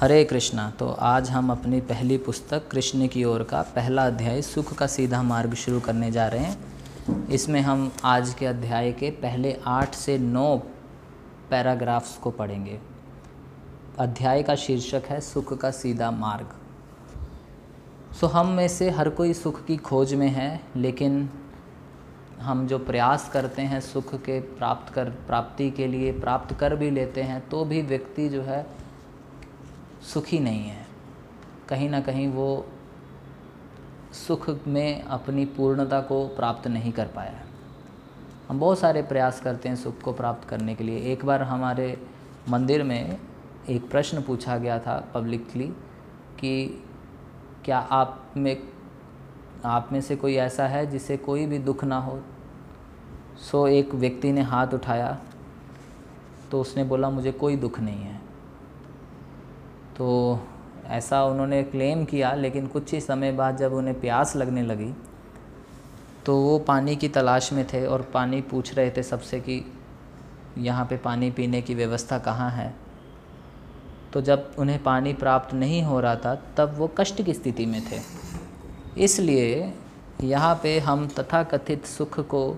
हरे कृष्णा। तो आज हम अपनी पहली पुस्तक कृष्ण की ओर का पहला अध्याय सुख का सीधा मार्ग शुरू करने जा रहे हैं। इसमें हम आज के अध्याय के पहले 8 से 9 पैराग्राफ्स को पढ़ेंगे। अध्याय का शीर्षक है सुख का सीधा मार्ग। सो हम में से हर कोई सुख की खोज में है, लेकिन हम जो प्रयास करते हैं सुख के प्राप्ति के लिए, प्राप्त कर भी लेते हैं तो भी व्यक्ति जो है सुखी नहीं है। कहीं ना कहीं वो सुख में अपनी पूर्णता को प्राप्त नहीं कर पाया है। हम बहुत सारे प्रयास करते हैं सुख को प्राप्त करने के लिए। एक बार हमारे मंदिर में एक प्रश्न पूछा गया था पब्लिकली कि क्या आप में से कोई ऐसा है जिसे कोई भी दुख ना हो। सो एक व्यक्ति ने हाथ उठाया तो उसने बोला मुझे कोई दुख नहीं है। तो ऐसा उन्होंने क्लेम किया, लेकिन कुछ ही समय बाद जब उन्हें प्यास लगने लगी तो वो पानी की तलाश में थे और पानी पूछ रहे थे सबसे कि यहाँ पे पानी पीने की व्यवस्था कहाँ है। तो जब उन्हें पानी प्राप्त नहीं हो रहा था तब वो कष्ट की स्थिति में थे। इसलिए यहाँ पे हम तथाकथित सुख को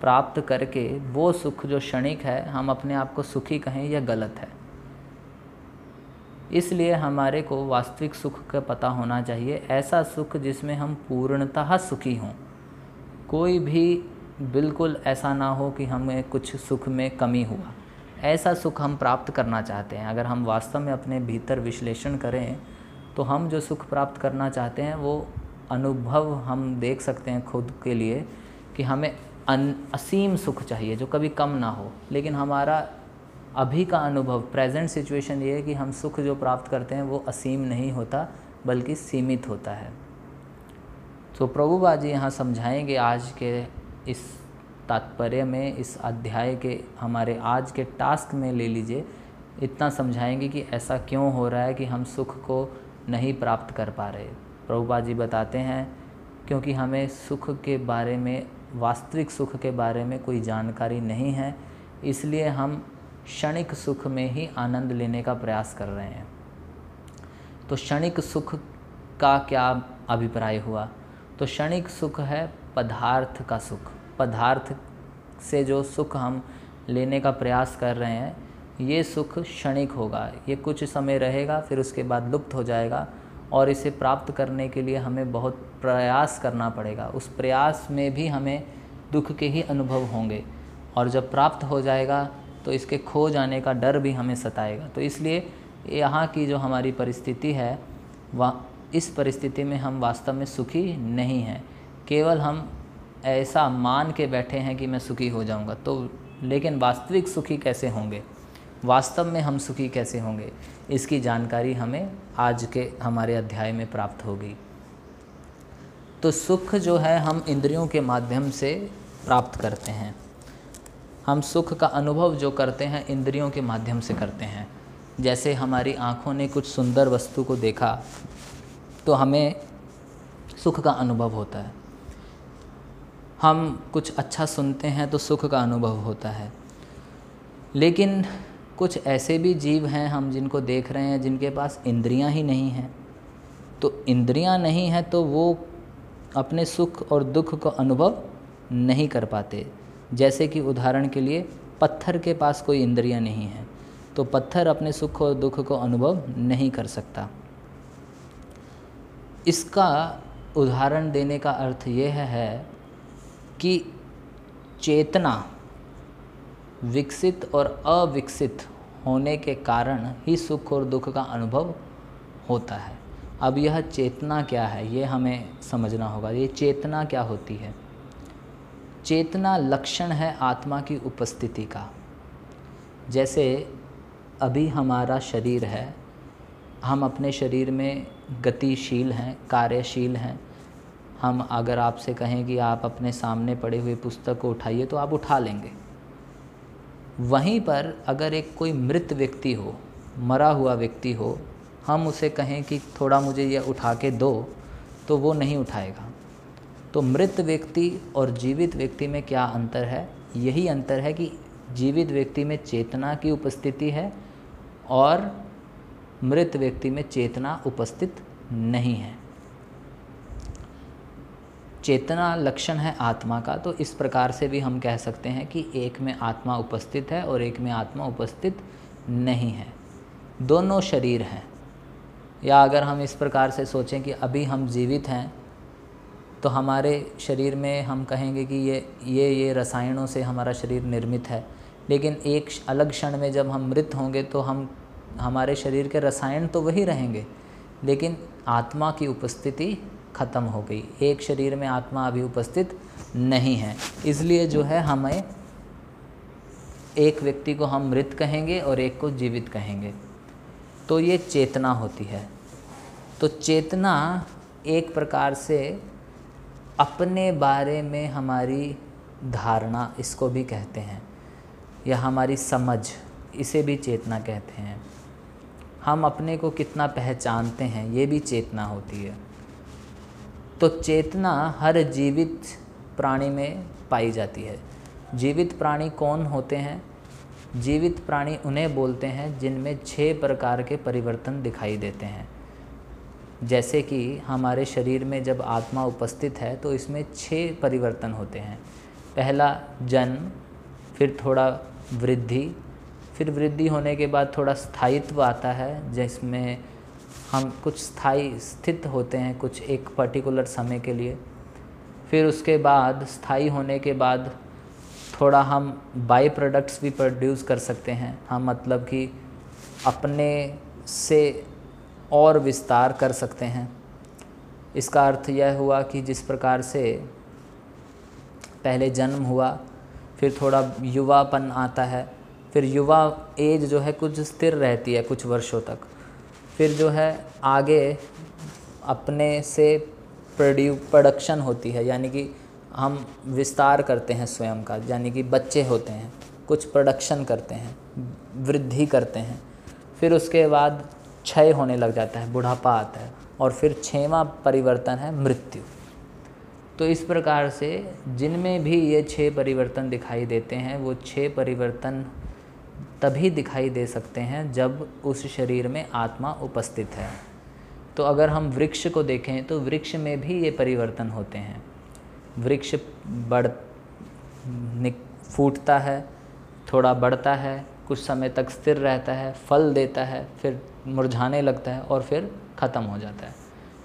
प्राप्त करके वो सुख जो क्षणिक है, हम अपने आप को सुखी कहें यह गलत है। इसलिए हमारे को वास्तविक सुख का पता होना चाहिए, ऐसा सुख जिसमें हम पूर्णतः सुखी हों, कोई भी बिल्कुल ऐसा ना हो कि हमें कुछ सुख में कमी हुआ। ऐसा सुख हम प्राप्त करना चाहते हैं। अगर हम वास्तव में अपने भीतर विश्लेषण करें तो हम जो सुख प्राप्त करना चाहते हैं वो अनुभव हम देख सकते हैं खुद के लिए कि हमें असीम सुख चाहिए जो कभी कम ना हो। लेकिन हमारा अभी का अनुभव, प्रेजेंट सिचुएशन ये है कि हम सुख जो प्राप्त करते हैं वो असीम नहीं होता बल्कि सीमित होता है। तो प्रभुपा जी यहाँ समझाएंगे आज के इस तात्पर्य में, इस अध्याय के हमारे आज के टास्क में ले लीजिए, इतना समझाएंगे कि ऐसा क्यों हो रहा है कि हम सुख को नहीं प्राप्त कर पा रहे। प्रभुपा जी बताते हैं क्योंकि हमें सुख के बारे में, वास्तविक सुख के बारे में कोई जानकारी नहीं है, इसलिए हम क्षणिक सुख में ही आनंद लेने का प्रयास कर रहे हैं। तो क्षणिक सुख का क्या अभिप्राय हुआ? तो क्षणिक सुख है पदार्थ का सुख। पदार्थ से जो सुख हम लेने का प्रयास कर रहे हैं ये सुख क्षणिक होगा, ये कुछ समय रहेगा फिर उसके बाद लुप्त हो जाएगा। और इसे प्राप्त करने के लिए हमें बहुत प्रयास करना पड़ेगा। उस प्रयास में भी हमें दुख के ही अनुभव होंगे, और जब प्राप्त हो जाएगा तो इसके खो जाने का डर भी हमें सताएगा। तो इसलिए यहाँ की जो हमारी परिस्थिति है, इस परिस्थिति में हम वास्तव में सुखी नहीं हैं। केवल हम ऐसा मान के बैठे हैं कि मैं सुखी हो जाऊंगा, तो लेकिन वास्तविक सुखी कैसे होंगे, वास्तव में हम सुखी कैसे होंगे, इसकी जानकारी हमें आज के हमारे अध्याय में प्राप्त होगी। तो सुख जो है हम इंद्रियों के माध्यम से प्राप्त करते हैं। हम सुख का अनुभव जो करते हैं इंद्रियों के माध्यम से करते हैं। जैसे हमारी आँखों ने कुछ सुंदर वस्तु को देखा तो हमें सुख का अनुभव होता है। हम कुछ अच्छा सुनते हैं तो सुख का अनुभव होता है। लेकिन कुछ ऐसे भी जीव हैं हम जिनको देख रहे हैं जिनके पास इंद्रियां ही नहीं हैं। तो इंद्रियां नहीं हैं तो वो अपने सुख और दुख का अनुभव नहीं कर पाते। जैसे कि उदाहरण के लिए पत्थर के पास कोई इंद्रियां नहीं हैं तो पत्थर अपने सुख और दुख को अनुभव नहीं कर सकता। इसका उदाहरण देने का अर्थ यह है कि चेतना विकसित और अविकसित होने के कारण ही सुख और दुख का अनुभव होता है। अब यह चेतना क्या है ये हमें समझना होगा। ये चेतना क्या होती है? चेतना लक्षण है आत्मा की उपस्थिति का। जैसे अभी हमारा शरीर है, हम अपने शरीर में गतिशील हैं, कार्यशील हैं। हम अगर आपसे कहें कि आप अपने सामने पड़े हुए पुस्तक को उठाइए तो आप उठा लेंगे। वहीं पर अगर एक कोई मृत व्यक्ति हो, मरा हुआ व्यक्ति हो, हम उसे कहें कि थोड़ा मुझे यह उठा के दो तो वो नहीं उठाएगा। तो मृत व्यक्ति और जीवित व्यक्ति में क्या अंतर है? यही अंतर है कि जीवित व्यक्ति में चेतना की उपस्थिति है और मृत व्यक्ति में चेतना उपस्थित नहीं है। चेतना लक्षण है आत्मा का, तो इस प्रकार से भी हम कह सकते हैं कि एक में आत्मा उपस्थित है और एक में आत्मा उपस्थित नहीं है, दोनों शरीर हैं। या अगर हम इस प्रकार से सोचें कि अभी हम जीवित हैं तो हमारे शरीर में हम कहेंगे कि ये रसायनों से हमारा शरीर निर्मित है, लेकिन एक अलग क्षण में जब हम मृत होंगे तो हम हमारे शरीर के रसायन तो वही रहेंगे, लेकिन आत्मा की उपस्थिति खत्म हो गई। एक शरीर में आत्मा अभी उपस्थित नहीं है, इसलिए जो है हमें एक व्यक्ति को हम मृत कहेंगे और एक को जीवित कहेंगे। तो ये चेतना होती है। तो चेतना एक प्रकार से अपने बारे में हमारी धारणा, इसको भी कहते हैं, या हमारी समझ, इसे भी चेतना कहते हैं। हम अपने को कितना पहचानते हैं, ये भी चेतना होती है। तो चेतना हर जीवित प्राणी में पाई जाती है। जीवित प्राणी कौन होते हैं? जीवित प्राणी उन्हें बोलते हैं जिनमें 6 प्रकार के परिवर्तन दिखाई देते हैं। जैसे कि हमारे शरीर में जब आत्मा उपस्थित है तो इसमें 6 परिवर्तन होते हैं। पहला जन्म, फिर थोड़ा वृद्धि, फिर वृद्धि होने के बाद थोड़ा स्थायित्व आता है, जिसमें हम कुछ स्थायी स्थित होते हैं कुछ एक पर्टिकुलर समय के लिए। फिर उसके बाद स्थायी होने के बाद थोड़ा हम बाई प्रोडक्ट्स भी प्रोड्यूस कर सकते हैं, हम मतलब कि अपने से और विस्तार कर सकते हैं। इसका अर्थ यह हुआ कि जिस प्रकार से पहले जन्म हुआ, फिर थोड़ा युवापन आता है, फिर युवा एज जो है कुछ स्थिर रहती है कुछ वर्षों तक, फिर जो है आगे अपने से प्रोडक्शन होती है, यानी कि हम विस्तार करते हैं स्वयं का, यानी कि बच्चे होते हैं, कुछ प्रोडक्शन करते हैं, वृद्धि करते हैं। फिर उसके बाद क्षय होने लग जाता है, बुढ़ापा आता है, और फिर 6वां परिवर्तन है मृत्यु। तो इस प्रकार से जिनमें भी ये 6 परिवर्तन दिखाई देते हैं, वो 6 परिवर्तन तभी दिखाई दे सकते हैं जब उस शरीर में आत्मा उपस्थित है। तो अगर हम वृक्ष को देखें तो वृक्ष में भी ये परिवर्तन होते हैं। वृक्ष फूटता है, थोड़ा बढ़ता है, कुछ समय तक स्थिर रहता है, फल देता है, फिर मुरझाने लगता है और फिर ख़त्म हो जाता है।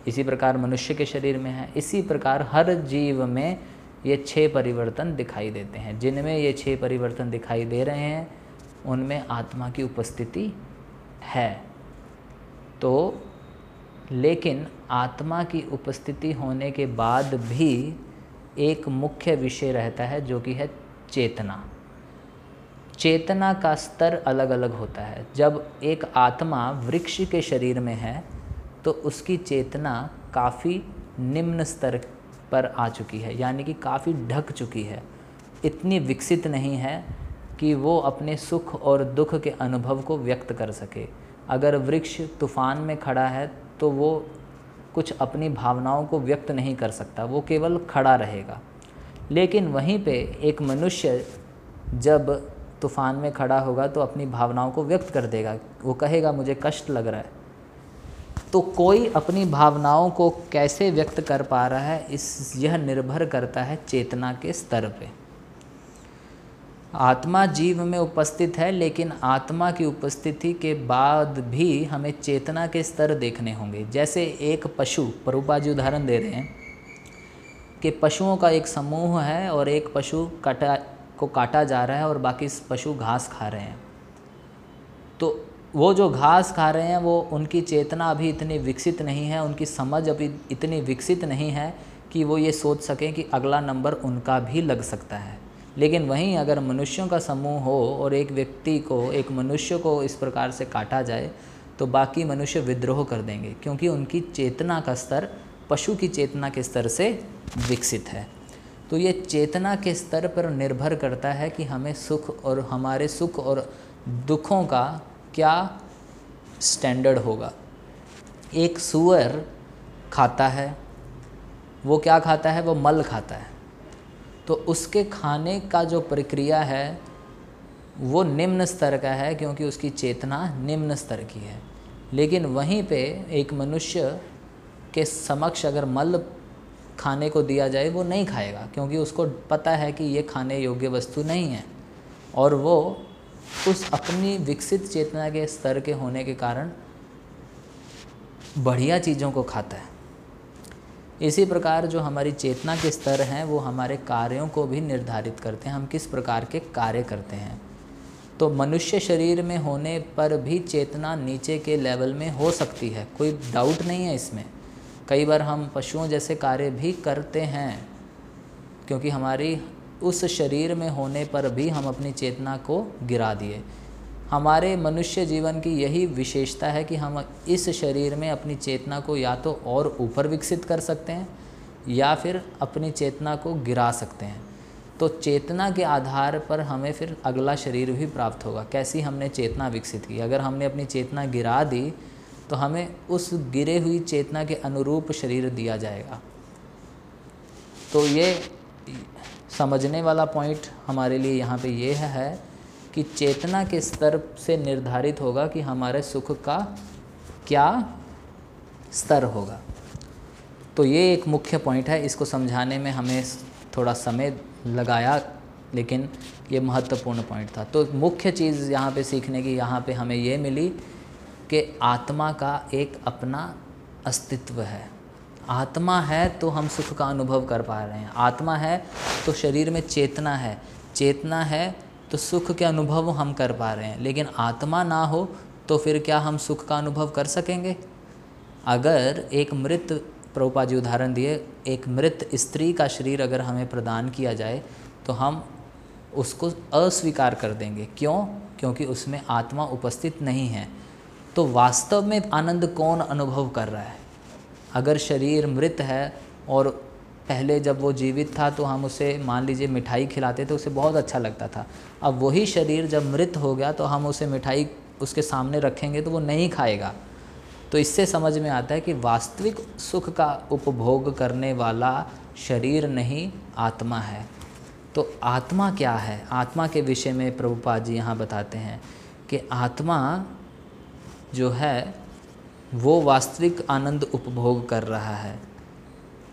इसी प्रकार मनुष्य के शरीर में है। इसी प्रकार हर जीव में ये 6 परिवर्तन दिखाई देते हैं। जिनमें ये 6 परिवर्तन दिखाई दे रहे हैं उनमें आत्मा की उपस्थिति है। तो लेकिन आत्मा की उपस्थिति होने के बाद भी एक मुख्य विषय रहता है जो कि है चेतना। चेतना का स्तर अलग अलग होता है। जब एक आत्मा वृक्ष के शरीर में है तो उसकी चेतना काफ़ी निम्न स्तर पर आ चुकी है, यानी कि काफ़ी ढक चुकी है, इतनी विकसित नहीं है कि वो अपने सुख और दुख के अनुभव को व्यक्त कर सके। अगर वृक्ष तूफान में खड़ा है तो वो कुछ अपनी भावनाओं को व्यक्त नहीं कर सकता, वो केवल खड़ा रहेगा। लेकिन वहीं पे एक मनुष्य जब तूफान में खड़ा होगा तो अपनी भावनाओं को व्यक्त कर देगा। वो कहेगा मुझे कष्ट लग रहा है। तो कोई अपनी भावनाओं को कैसे व्यक्त कर पा रहा है, यह निर्भर करता है चेतना के स्तर पे। आत्मा जीव में उपस्थित है, लेकिन आत्मा की उपस्थिति के बाद भी हमें चेतना के स्तर देखने होंगे। जैसे एक पशु, परूपा जी उदाहरण दे रहे हैं कि पशुओं का एक समूह है और एक पशु काटा जा रहा है और बाकी पशु घास खा रहे हैं। तो वो जो घास खा रहे हैं वो उनकी चेतना अभी इतनी विकसित नहीं है, उनकी समझ अभी इतनी विकसित नहीं है कि वो ये सोच सकें कि अगला नंबर उनका भी लग सकता है। लेकिन वहीं अगर मनुष्यों का समूह हो और एक व्यक्ति को, एक मनुष्य को इस प्रकार से काटा जाए तो बाकी मनुष्य विद्रोह कर देंगे, क्योंकि उनकी चेतना का स्तर पशु की चेतना के स्तर से विकसित है। तो ये चेतना के स्तर पर निर्भर करता है कि हमें सुख और हमारे सुख और दुखों का क्या स्टैंडर्ड होगा। एक सूअर खाता है, वो क्या खाता है? वो मल खाता है। तो उसके खाने का जो प्रक्रिया है वो निम्न स्तर का है, क्योंकि उसकी चेतना निम्न स्तर की है। लेकिन वहीं पे एक मनुष्य के समक्ष अगर मल खाने को दिया जाए वो नहीं खाएगा, क्योंकि उसको पता है कि ये खाने योग्य वस्तु नहीं है। और वो उस अपनी विकसित चेतना के स्तर के होने के कारण बढ़िया चीज़ों को खाता है। इसी प्रकार जो हमारी चेतना के स्तर हैं वो हमारे कार्यों को भी निर्धारित करते हैं, हम किस प्रकार के कार्य करते हैं। तो मनुष्य शरीर में होने पर भी चेतना नीचे के लेवल में हो सकती है, कोई डाउट नहीं है इसमें। कई बार हम पशुओं जैसे कार्य भी करते हैं, क्योंकि हमारी उस शरीर में होने पर भी हम अपनी चेतना को गिरा दिए। हमारे मनुष्य जीवन की यही विशेषता है कि हम इस शरीर में अपनी चेतना को या तो और ऊपर विकसित कर सकते हैं या फिर अपनी चेतना को गिरा सकते हैं। तो चेतना के आधार पर हमें फिर अगला शरीर भी प्राप्त होगा, कैसी हमने चेतना विकसित की। अगर हमने अपनी चेतना गिरा दी तो हमें उस गिरे हुई चेतना के अनुरूप शरीर दिया जाएगा। तो ये समझने वाला पॉइंट हमारे लिए यहाँ पे ये है कि चेतना के स्तर से निर्धारित होगा कि हमारे सुख का क्या स्तर होगा। तो ये एक मुख्य पॉइंट है, इसको समझाने में हमें थोड़ा समय लगाया, लेकिन ये महत्वपूर्ण पॉइंट था। तो मुख्य चीज़ यहाँ पे सीखने की यहाँ पे हमें ये मिली कि आत्मा का एक अपना अस्तित्व है। आत्मा है तो हम सुख का अनुभव कर पा रहे हैं, आत्मा है तो शरीर में चेतना है, चेतना है तो सुख के अनुभव हम कर पा रहे हैं। लेकिन आत्मा ना हो तो फिर क्या हम सुख का अनुभव कर सकेंगे। अगर एक मृत, प्रभुपा जी उदाहरण दिए, एक मृत स्त्री का शरीर अगर हमें प्रदान किया जाए तो हम उसको अस्वीकार कर देंगे। क्यों? क्योंकि उसमें आत्मा उपस्थित नहीं है। तो वास्तव में आनंद कौन अनुभव कर रहा है? अगर शरीर मृत है और पहले जब वो जीवित था तो हम उसे, मान लीजिए, मिठाई खिलाते थे, उसे बहुत अच्छा लगता था। अब वही शरीर जब मृत हो गया तो हम उसे मिठाई उसके सामने रखेंगे तो वो नहीं खाएगा। तो इससे समझ में आता है कि वास्तविक सुख का उपभोग करने वाला शरीर नहीं, आत्मा है। तो आत्मा क्या है, आत्मा के विषय में प्रभुपाद जी यहाँ बताते हैं कि आत्मा जो है वो वास्तविक आनंद उपभोग कर रहा है।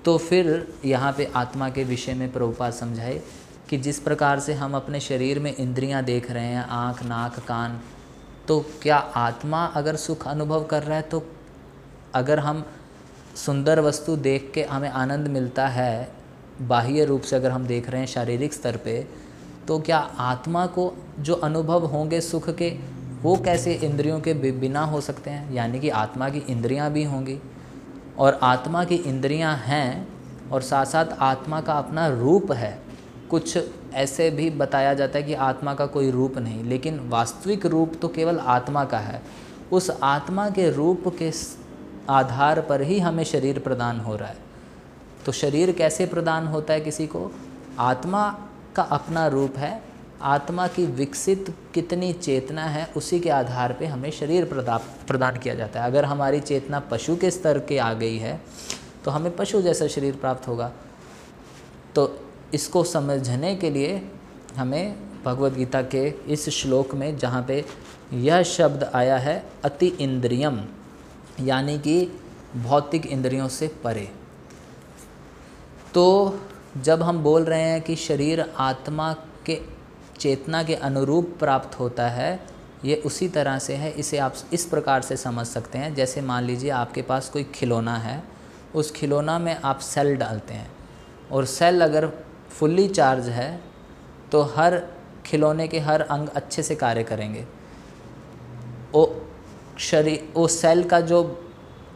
तो फिर यहाँ पे आत्मा के विषय में प्रभुपाद समझाए कि जिस प्रकार से हम अपने शरीर में इंद्रियाँ देख रहे हैं, आँख, नाक, कान, तो क्या आत्मा अगर सुख अनुभव कर रहा है तो अगर हम सुंदर वस्तु देख के हमें आनंद मिलता है, बाह्य रूप से अगर हम देख रहे हैं शारीरिक स्तर पे, तो क्या आत्मा को जो अनुभव होंगे सुख के वो कैसे इंद्रियों के बिना हो सकते हैं? यानी कि आत्मा की इंद्रियां भी होंगी, और आत्मा की इंद्रियां हैं और साथ साथ आत्मा का अपना रूप है। कुछ ऐसे भी बताया जाता है कि आत्मा का कोई रूप नहीं, लेकिन वास्तविक रूप तो केवल आत्मा का है। उस आत्मा के रूप के आधार पर ही हमें शरीर प्रदान हो रहा है। तो शरीर कैसे प्रदान होता है किसी को? आत्मा का अपना रूप है, आत्मा की विकसित कितनी चेतना है उसी के आधार पे हमें शरीर प्रदान किया जाता है। अगर हमारी चेतना पशु के स्तर के आ गई है तो हमें पशु जैसा शरीर प्राप्त होगा। तो इसको समझने के लिए हमें भगवद्गीता के इस श्लोक में जहाँ पे यह शब्द आया है अति इंद्रियम, यानी कि भौतिक इंद्रियों से परे। तो जब हम बोल रहे हैं कि शरीर आत्मा के चेतना के अनुरूप प्राप्त होता है, ये उसी तरह से है। इसे आप इस प्रकार से समझ सकते हैं, जैसे मान लीजिए आपके पास कोई खिलौना है, उस खिलौना में आप सेल डालते हैं और सेल अगर फुल्ली चार्ज है तो हर खिलौने के हर अंग अच्छे से कार्य करेंगे। वो सेल का जो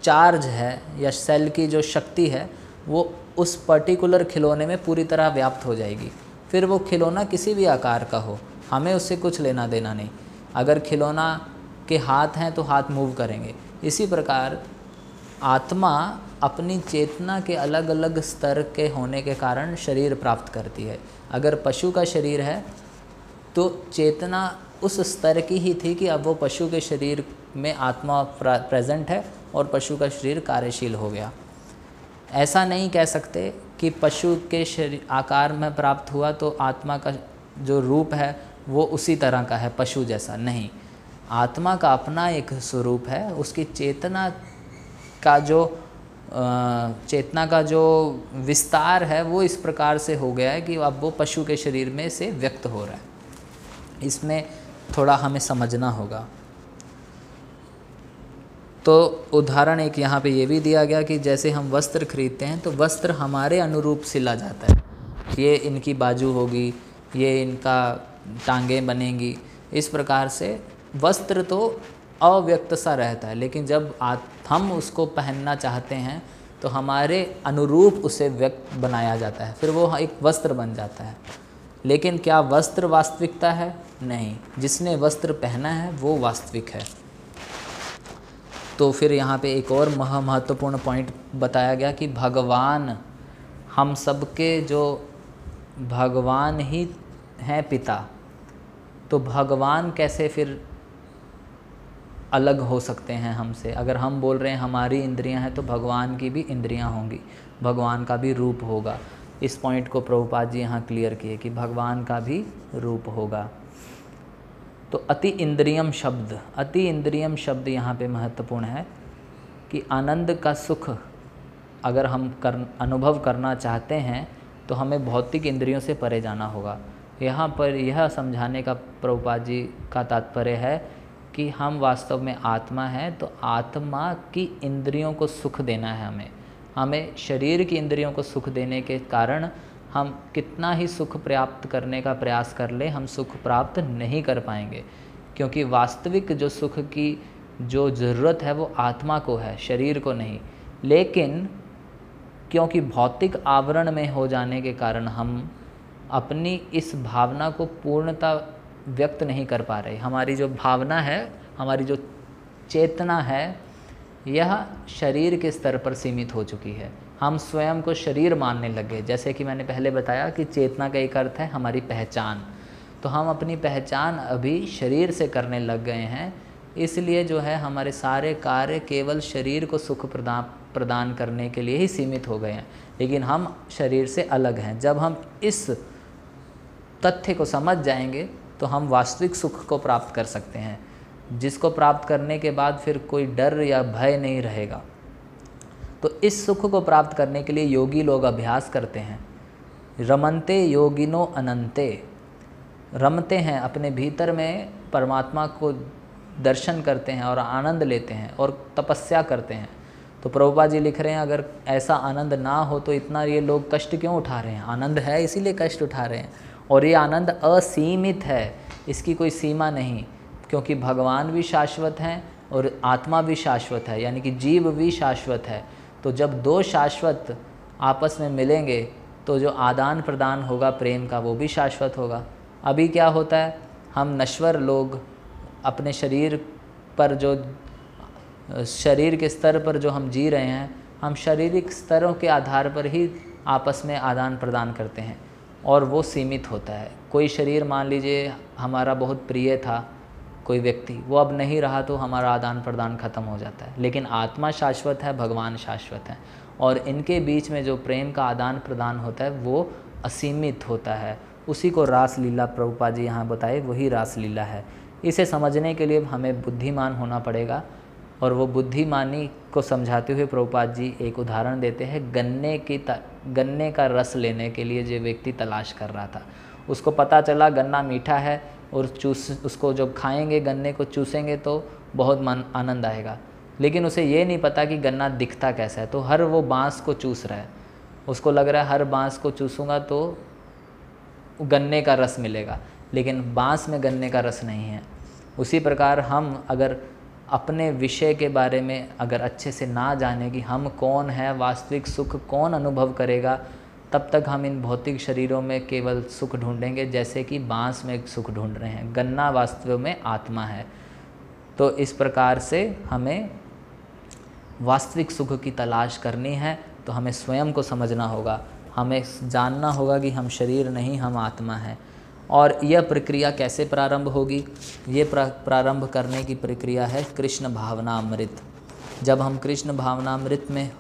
चार्ज है या सेल की जो शक्ति है वो उस पर्टिकुलर खिलौने में पूरी तरह व्याप्त हो जाएगी। फिर वो खिलौना किसी भी आकार का हो, हमें उससे कुछ लेना देना नहीं। अगर खिलौना के हाथ हैं तो हाथ मूव करेंगे। इसी प्रकार आत्मा अपनी चेतना के अलग अलग स्तर के होने के कारण शरीर प्राप्त करती है। अगर पशु का शरीर है तो चेतना उस स्तर की ही थी कि अब वो पशु के शरीर में आत्मा प्रेजेंट है और पशु का शरीर कार्यशील हो गया। ऐसा नहीं कह सकते कि पशु के शरीर आकार में प्राप्त हुआ तो आत्मा का जो रूप है वो उसी तरह का है पशु जैसा, नहीं। आत्मा का अपना एक स्वरूप है, उसकी चेतना का जो विस्तार है वो इस प्रकार से हो गया है कि अब वो पशु के शरीर में से व्यक्त हो रहा है। इसमें थोड़ा हमें समझना होगा। तो उदाहरण एक यहाँ पे ये भी दिया गया कि जैसे हम वस्त्र खरीदते हैं तो वस्त्र हमारे अनुरूप सिला जाता है, ये इनकी बाजू होगी, ये इनका टांगें बनेंगी, इस प्रकार से वस्त्र तो अव्यक्त सा रहता है, लेकिन जब हम उसको पहनना चाहते हैं तो हमारे अनुरूप उसे व्यक्त बनाया जाता है, फिर वो एक वस्त्र बन जाता है। लेकिन क्या वस्त्र वास्तविकता है? नहीं, जिसने वस्त्र पहना है वो वास्तविक है। तो फिर यहाँ पे एक और महत्वपूर्ण पॉइंट बताया गया कि भगवान हम सबके जो भगवान ही हैं पिता, तो भगवान कैसे फिर अलग हो सकते हैं हमसे? अगर हम बोल रहे हैं हमारी इंद्रियां हैं तो भगवान की भी इंद्रियां होंगी, भगवान का भी रूप होगा। इस पॉइंट को प्रभुपाद जी यहाँ क्लियर किए कि भगवान का भी रूप होगा। तो अति इंद्रियम शब्द यहाँ पे महत्वपूर्ण है कि आनंद का सुख अगर हम अनुभव करना चाहते हैं तो हमें भौतिक इंद्रियों से परे जाना होगा। यहाँ पर यह समझाने का प्रभुपाद जी का तात्पर्य है कि हम वास्तव में आत्मा हैं, तो आत्मा की इंद्रियों को सुख देना है हमें शरीर की इंद्रियों को सुख देने के कारण हम कितना ही सुख प्राप्त करने का प्रयास कर ले, हम सुख प्राप्त नहीं कर पाएंगे, क्योंकि वास्तविक जो सुख की जो ज़रूरत है वो आत्मा को है, शरीर को नहीं। लेकिन क्योंकि भौतिक आवरण में हो जाने के कारण हम अपनी इस भावना को पूर्णता व्यक्त नहीं कर पा रहे। हमारी जो भावना है, हमारी जो चेतना है, यह शरीर के स्तर पर सीमित हो चुकी है। हम स्वयं को शरीर मानने लगे। जैसे कि मैंने पहले बताया कि चेतना का एक अर्थ है हमारी पहचान, तो हम अपनी पहचान अभी शरीर से करने लग गए हैं, इसलिए जो है हमारे सारे कार्य केवल शरीर को सुख प्रदान करने के लिए ही सीमित हो गए हैं। लेकिन हम शरीर से अलग हैं। जब हम इस तथ्य को समझ जाएंगे तो हम वास्तविक सुख को प्राप्त कर सकते हैं, जिसको प्राप्त करने के बाद फिर कोई डर या भय नहीं रहेगा। तो इस सुख को प्राप्त करने के लिए योगी लोग अभ्यास करते हैं। रमन्ते योगिनो अनन्ते, रमते हैं, अपने भीतर में परमात्मा को दर्शन करते हैं और आनंद लेते हैं और तपस्या करते हैं। तो प्रभुपाद जी लिख रहे हैं अगर ऐसा आनंद ना हो तो इतना ये लोग कष्ट क्यों उठा रहे हैं? आनंद है इसीलिए कष्ट उठा रहे हैं, और ये आनंद असीमित है, इसकी कोई सीमा नहीं, क्योंकि भगवान भी शाश्वत हैं और आत्मा भी शाश्वत है, यानी कि जीव भी शाश्वत है। तो जब दो शाश्वत आपस में मिलेंगे तो जो आदान प्रदान होगा प्रेम का वो भी शाश्वत होगा। अभी क्या होता है, हम नश्वर लोग अपने शरीर पर जो शरीर के स्तर पर जो हम जी रहे हैं, हम शारीरिक स्तरों के आधार पर ही आपस में आदान प्रदान करते हैं और वो सीमित होता है। कोई शरीर मान लीजिए हमारा बहुत प्रिय था कोई व्यक्ति, वो अब नहीं रहा तो हमारा आदान प्रदान खत्म हो जाता है। लेकिन आत्मा शाश्वत है, भगवान शाश्वत है, और इनके बीच में जो प्रेम का आदान प्रदान होता है वो असीमित होता है। उसी को रासलीला प्रभुपाद जी यहाँ बताए, वही रासलीला है। इसे समझने के लिए हमें बुद्धिमान होना पड़ेगा, और वो बुद्धिमानी को समझाते हुए प्रभुपाद जी एक उदाहरण देते हैं। गन्ने का रस लेने के लिए जो व्यक्ति तलाश कर रहा था, उसको पता चला गन्ना मीठा है और उसको जब खाएंगे, गन्ने को चूसेंगे तो बहुत आनंद आएगा, लेकिन उसे ये नहीं पता कि गन्ना दिखता कैसा है। तो हर वो बाँस को चूस रहा है, उसको लग रहा है हर बाँस को चूसूंगा तो गन्ने का रस मिलेगा, लेकिन बाँस में गन्ने का रस नहीं है। उसी प्रकार हम अगर अपने विषय के बारे में अगर अच्छे से ना जाने कि हम कौन हैं, वास्तविक सुख कौन अनुभव करेगा, तब तक हम इन भौतिक शरीरों में केवल सुख ढूंढेंगे, जैसे कि बांस में सुख ढूंढ रहे हैं। गन्ना वास्तव में आत्मा है। तो इस प्रकार से हमें वास्तविक सुख की तलाश करनी है, तो हमें स्वयं को समझना होगा, हमें जानना होगा कि हम शरीर नहीं, हम आत्मा हैं। और यह प्रक्रिया कैसे प्रारंभ होगी? ये प्रारंभ करने की प्रक्रिया है कृष्ण भावनामृत। जब हम कृष्ण भावनामृत में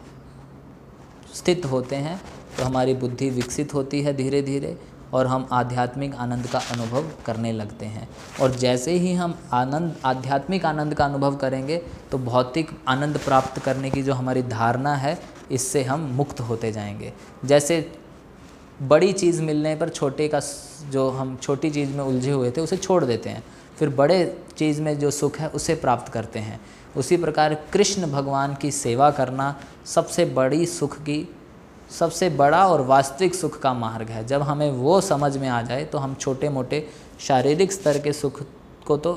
स्थित होते हैं तो हमारी बुद्धि विकसित होती है धीरे धीरे, और हम आध्यात्मिक आनंद का अनुभव करने लगते हैं। और जैसे ही हम आध्यात्मिक आनंद का अनुभव करेंगे तो भौतिक आनंद प्राप्त करने की जो हमारी धारणा है इससे हम मुक्त होते जाएंगे। जैसे बड़ी चीज़ मिलने पर छोटी चीज़ में उलझे हुए थे उसे छोड़ देते हैं, फिर बड़े चीज़ में जो सुख है उसे प्राप्त करते हैं। उसी प्रकार कृष्ण भगवान की सेवा करना सबसे बड़ा और वास्तविक सुख का मार्ग है। जब हमें वो समझ में आ जाए तो हम छोटे मोटे शारीरिक स्तर के सुख को तो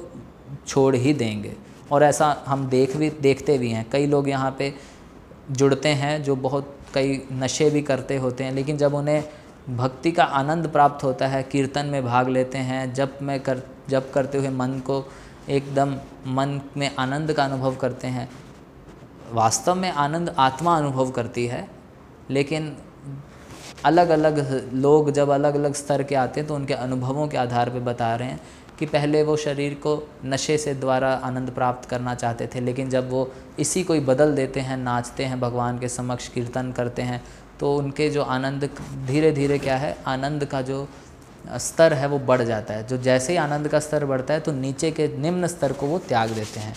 छोड़ ही देंगे। और ऐसा हम देखते भी हैं, कई लोग यहाँ पे जुड़ते हैं जो कई नशे भी करते होते हैं, लेकिन जब उन्हें भक्ति का आनंद प्राप्त होता है, कीर्तन में भाग लेते हैं, जप करते हुए मन में आनंद का अनुभव करते हैं। वास्तव में आनंद आत्मा अनुभव करती है, लेकिन अलग अलग लोग जब अलग अलग स्तर के आते हैं तो उनके अनुभवों के आधार पर बता रहे हैं कि पहले वो शरीर को नशे से द्वारा आनंद प्राप्त करना चाहते थे, लेकिन जब वो इसी को ही बदल देते हैं, नाचते हैं, भगवान के समक्ष कीर्तन करते हैं, तो उनके जो आनंद धीरे धीरे क्या है, आनंद का जो स्तर है वो बढ़ जाता है। जो जैसे ही आनंद का स्तर बढ़ता है तो नीचे के निम्न स्तर को वो त्याग देते हैं।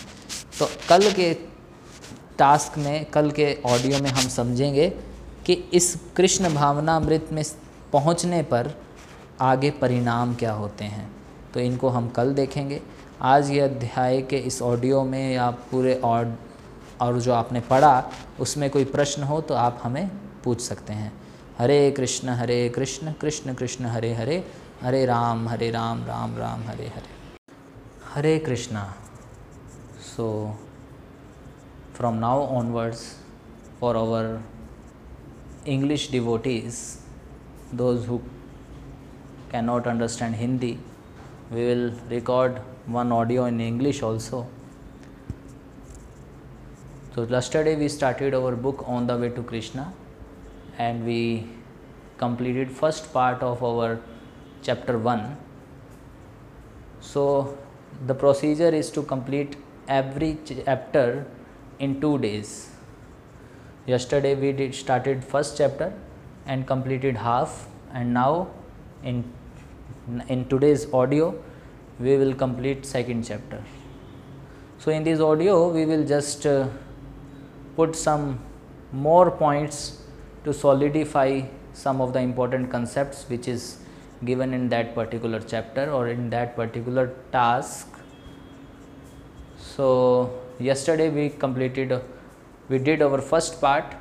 तो कल के ऑडियो में हम समझेंगे कि इस कृष्ण भावनामृत में पहुँचने पर आगे परिणाम क्या होते हैं, तो इनको हम कल देखेंगे। आज ये अध्याय के इस ऑडियो में या पूरे और जो आपने पढ़ा उसमें कोई प्रश्न हो तो आप हमें पूछ सकते हैं। Hare Krishna Krishna Krishna Hare Hare, Hare Ram Ram Ram Hare Hare. Hare Krishna. So from now onwards for our English devotees, those who cannot understand Hindi, we will record one audio in English also. So yesterday we started our book On the Way to Krishna and we completed first part of our chapter 1. So the procedure is to complete every chapter in 2 days. Yesterday we started first chapter and completed half, and now in today's audio we will complete second chapter. So in this audio we will just put some more points to solidify some of the important concepts which is given in that particular chapter or in that particular task. So yesterday we did our first part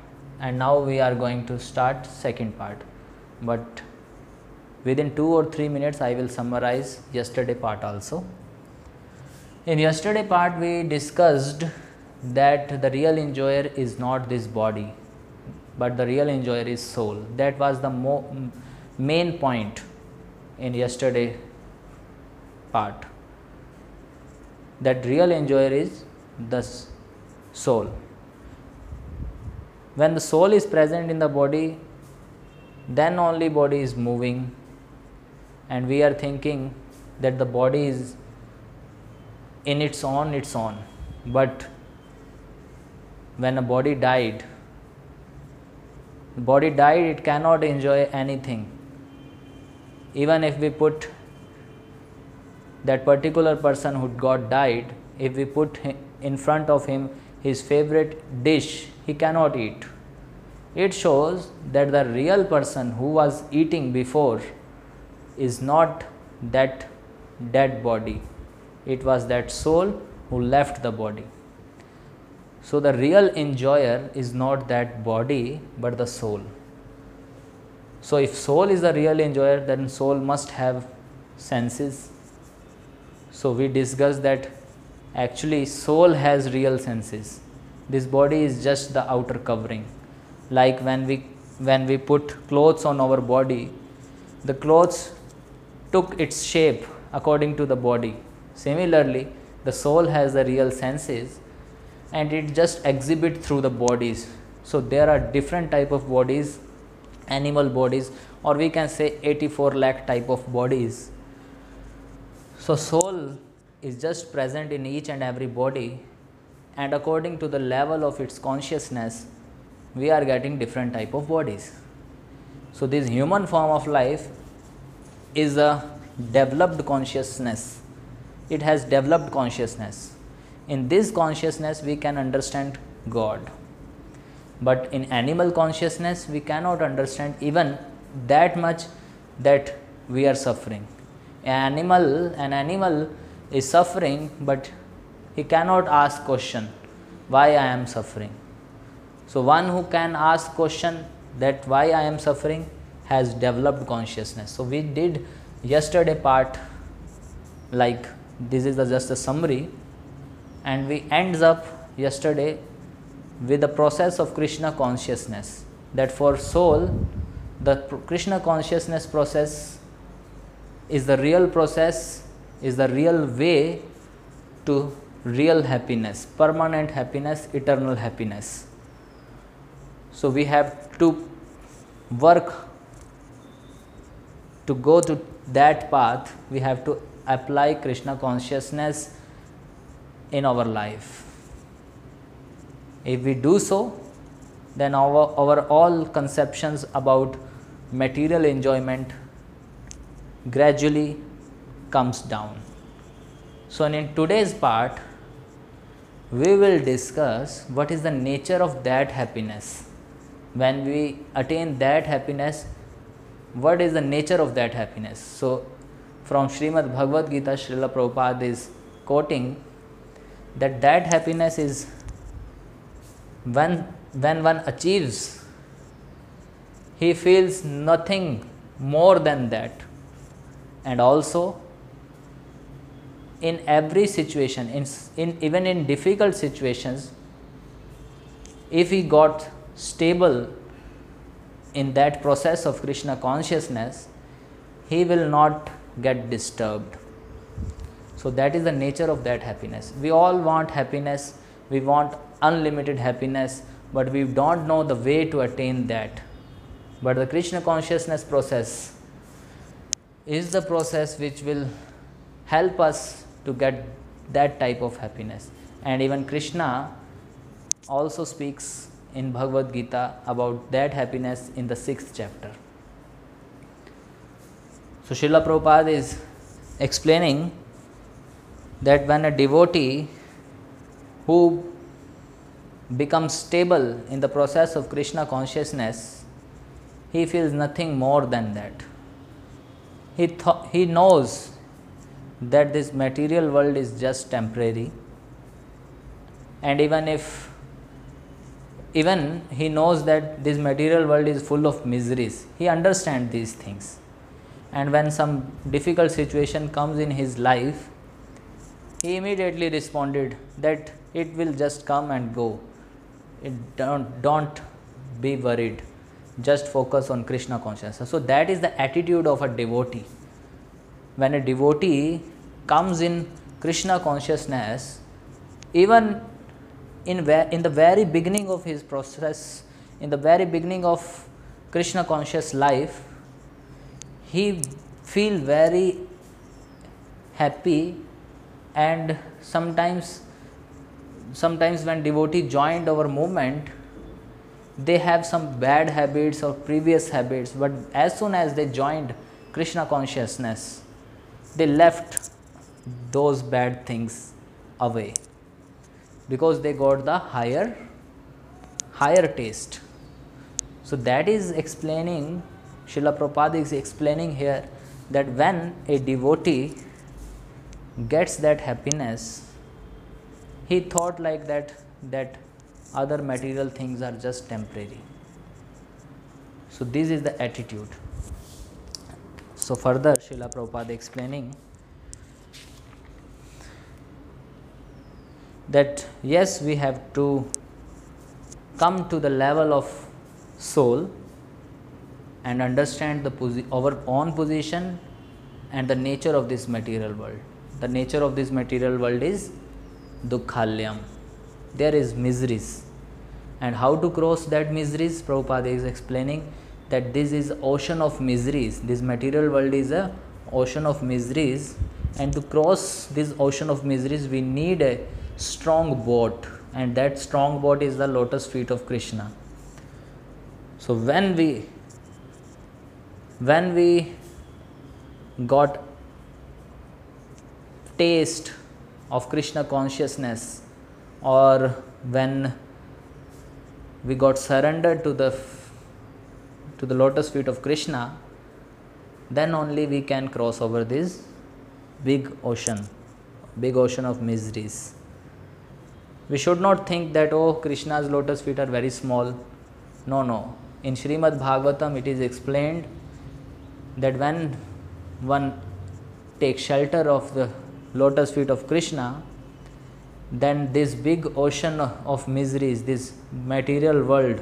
and now we are going to start second part, but within 2 or 3 minutes I will summarize yesterday part also. In yesterday part we discussed that the real enjoyer is not this body, but the real enjoyer is soul. That was the main point in yesterday part, that real enjoyer is the soul. When the soul is present in the body, then only body is moving, and we are thinking that the body is in its own. But when a body died, it cannot enjoy anything. Even if we put that particular person who got died, if we put in front of him his favorite dish, he cannot eat. It shows that the real person who was eating before is not that dead body. It was that soul who left the body. So the real enjoyer is not that body but the soul. So if soul is the real enjoyer, then soul must have senses. So we discussed that actually soul has real senses. This body is just the outer covering. Like when we put clothes on our body, the clothes took its shape according to the body. Similarly, the soul has the real senses and it just exhibits through the bodies. So there are different type of bodies, animal bodies, or we can say 84 lakh type of bodies. So soul is just present in each and every body, and according to the level of its consciousness we are getting different type of bodies. So this human form of life is a developed consciousness. It has developed consciousness. In this consciousness we can understand God, but in animal consciousness we cannot understand even that much that we are suffering. An animal is suffering, but he cannot ask question, why I am suffering. So one who can ask question that why I am suffering has developed consciousness. So we did yesterday part like this is just a summary, and we ends up yesterday with the process of Krishna consciousness, that for soul the Krishna consciousness process is the real process, is the real way to real happiness, permanent happiness, eternal happiness. So we have to work to go to that path. We have to apply Krishna consciousness in our life. If we do so, then our all conceptions about material enjoyment gradually comes down. So in today's part, we will discuss what is the nature of that happiness. When we attain that happiness, what is the nature of that happiness? So from Srimad Bhagavad Gita, Srila Prabhupada is quoting that that happiness is when one achieves, he feels nothing more than that. And also in every situation, even in difficult situations, if he got stable in that process of Krishna consciousness, he will not get disturbed. So that is the nature of that happiness. We all want happiness, we want unlimited happiness, but we don't know the way to attain that. But the Krishna consciousness process is the process which will help us to get that type of happiness. And even Krishna also speaks in Bhagavad Gita about that happiness in the 6th chapter. So Srila Prabhupada is explaining that when a devotee who becomes stable in the process of Krishna consciousness, he feels nothing more than that. He knows that this material world is just temporary, and even he knows that this material world is full of miseries. He understands these things, and when some difficult situation comes in his life, he immediately responded that it will just come and go. It don't be worried. Just focus on Krishna consciousness. So that is the attitude of a devotee. When a devotee comes in Krishna consciousness, even in the very beginning of his process, in the very beginning of Krishna conscious life, he feels very happy. And sometimes when devotee joined our movement, they have some bad habits or previous habits, but as soon as they joined Krishna consciousness, they left those bad things away, because they got the higher taste. So that is explaining, Srila Prabhupada is explaining here, that when a devotee gets that happiness, he thought like that other material things are just temporary. So this is the attitude. So further Srila Prabhupada explaining that yes, we have to come to the level of soul and understand our own position and the nature of this material world. The nature of this material world is dukkhalyam. There is miseries. And how to cross that miseries? Prabhupada is explaining that this is ocean of miseries. This material world is an ocean of miseries, and to cross this ocean of miseries we need a strong boat, and that strong boat is the lotus feet of Krishna. So when we got taste of Krishna consciousness, or when we got surrendered to the lotus feet of Krishna, then only we can cross over this big ocean of miseries. We should not think that, oh, Krishna's lotus feet are very small. No, no. In Srimad Bhagavatam, it is explained that when one takes shelter of the lotus feet of Krishna, then this big ocean of miseries, this material world,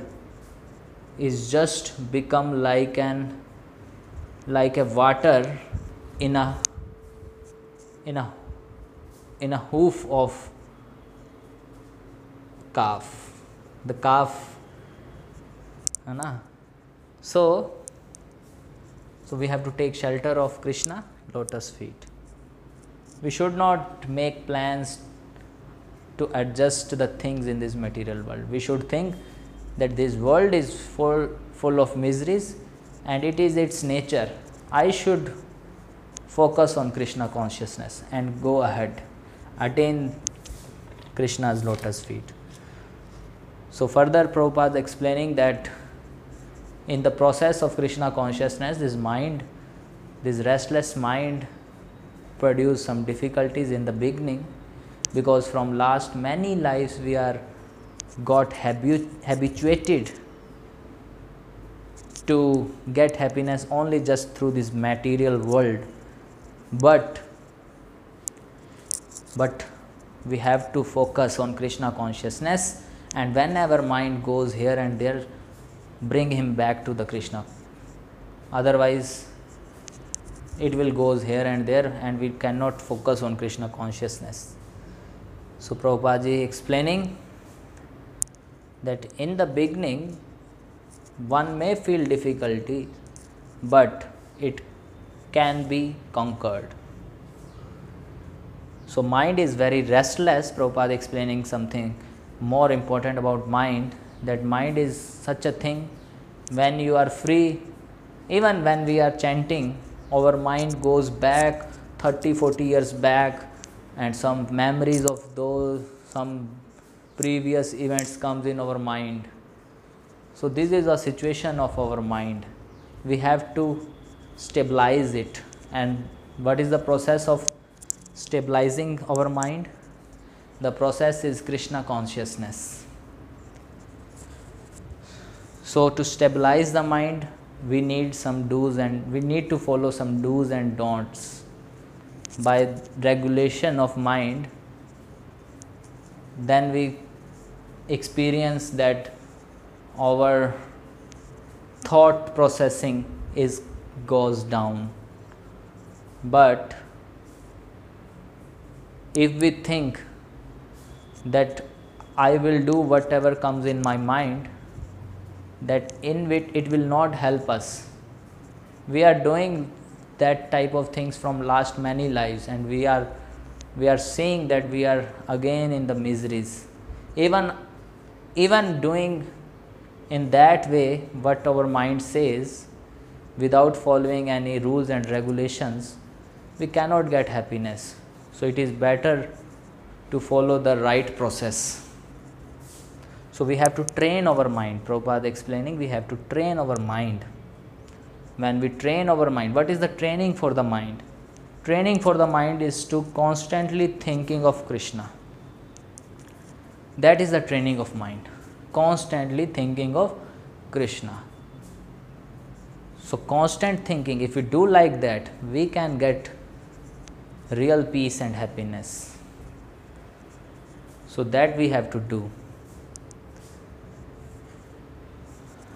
is just become like a water in a hoof of calf, the calf, है ना? So we have to take shelter of Krishna lotus feet. We should not make plans to adjust the things in this material world. We should think that this world is full of miseries, and it is its nature. I should focus on Krishna consciousness and go ahead, attain Krishna's lotus feet. So further Prabhupada explaining that in the process of Krishna consciousness, this restless mind produced some difficulties in the beginning, because from last many lives we are habituated to get happiness only just through this material world. But we have to focus on Krishna consciousness, and whenever mind goes here and there, bring him back to the Krishna. Otherwise, it will goes here and there, and we cannot focus on Krishna consciousness. So Prabhupada ji explaining that in the beginning, one may feel difficulty, but it can be conquered. So mind is very restless. Prabhupada explaining something more important about mind, that mind is such a thing, when you are free, even when we are chanting, our mind goes back 30-40 years back, and some memories of those, some previous events comes in our mind. So this is a situation of our mind. We have to stabilize it. And what is the process of stabilizing our mind? The process is Krishna consciousness. So to stabilize the mind, we need to follow some do's and don'ts. By regulation of mind, then we experience that our thought processing goes down. But if we think that I will do whatever comes in my mind, that in it will not help us. We are doing that type of things from last many lives, and we are seeing that we are again in the miseries. Even doing in that way what our mind says, without following any rules and regulations, we cannot get happiness. So it is better to follow the right process. So we have to train our mind. Prabhupada explaining, we have to train our mind. When we train our mind, what is the training for the mind? Training for the mind is to constantly thinking of Krishna. That is the training of mind. Constantly thinking of Krishna. So constant thinking, if we do like that, we can get real peace and happiness. So that we have to do.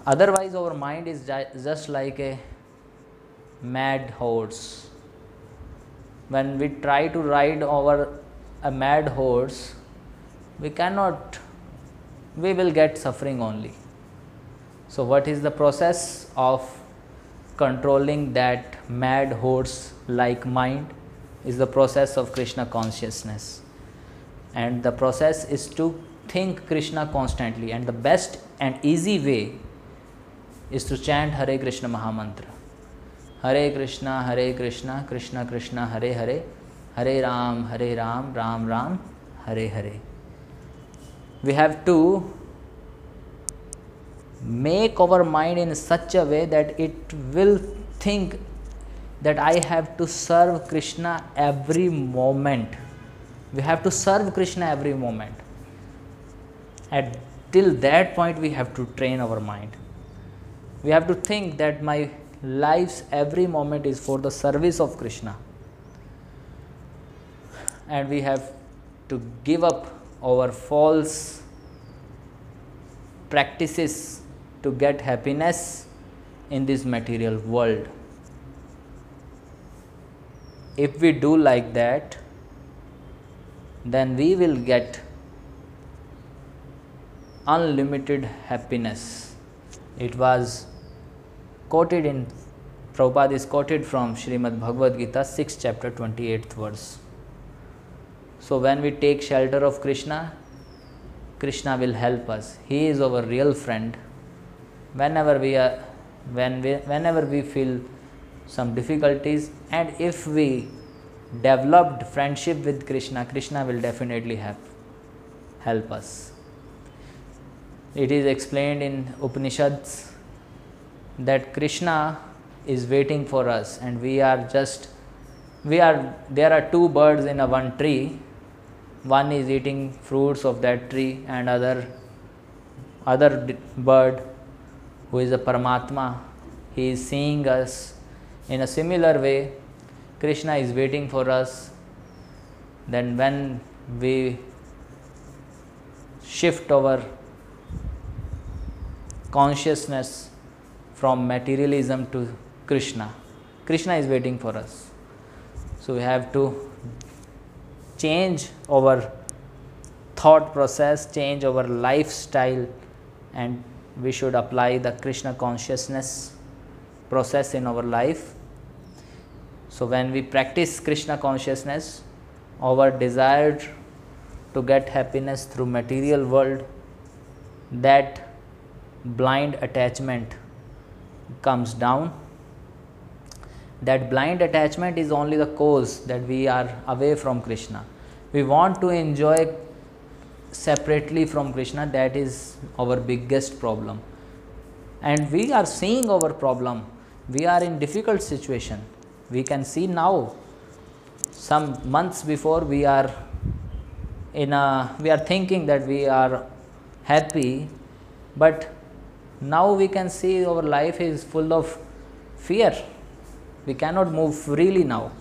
Otherwise, our mind is just like a mad horse. When we try to ride over a mad horse, we will get suffering only. So what is the process of controlling that mad horse like mind? Is the process of Krishna consciousness. And the process is to think Krishna constantly, and the best and easy way is to chant Hare Krishna Mahamantra. Hare Krishna Krishna Krishna Hare Hare, Hare Ram Ram Ram Hare Hare. We have to make our mind in such a way that it will think that I have to serve Krishna every moment. We have to serve Krishna every moment. At till that point we have to train our mind. We have to think that my life's every moment is for the service of Krishna. And we have to give up our false practices to get happiness in this material world. If we do like that, then we will get unlimited happiness. It was quoted in, Prabhupada is quoted from Srimad Bhagavad Gita 6th chapter 28th verse. So when we take shelter of Krishna, Krishna will help us. He is our real friend. Whenever we are, whenever we feel some difficulties, and if we developed friendship with Krishna, Krishna will definitely help us. It is explained in Upanishads that Krishna is waiting for us, and there are two birds in a one tree. One is eating fruits of that tree, and other bird who is a Paramatma, he is seeing us. In a similar way, Krishna is waiting for us. Then when we shift our consciousness from materialism to Krishna, Krishna is waiting for us. So we have to change our thought process, change our lifestyle, and we should apply the Krishna consciousness process in our life. So when we practice Krishna consciousness, our desire to get happiness through material world, that blind attachment comes down. That blind attachment is only the cause that we are away from Krishna. We want to enjoy separately from Krishna. That is our biggest problem. And we are seeing our problem. We are in difficult situation. We can see now. Some months before we are thinking that we are happy, but now we can see our life is full of fear. We cannot move freely now.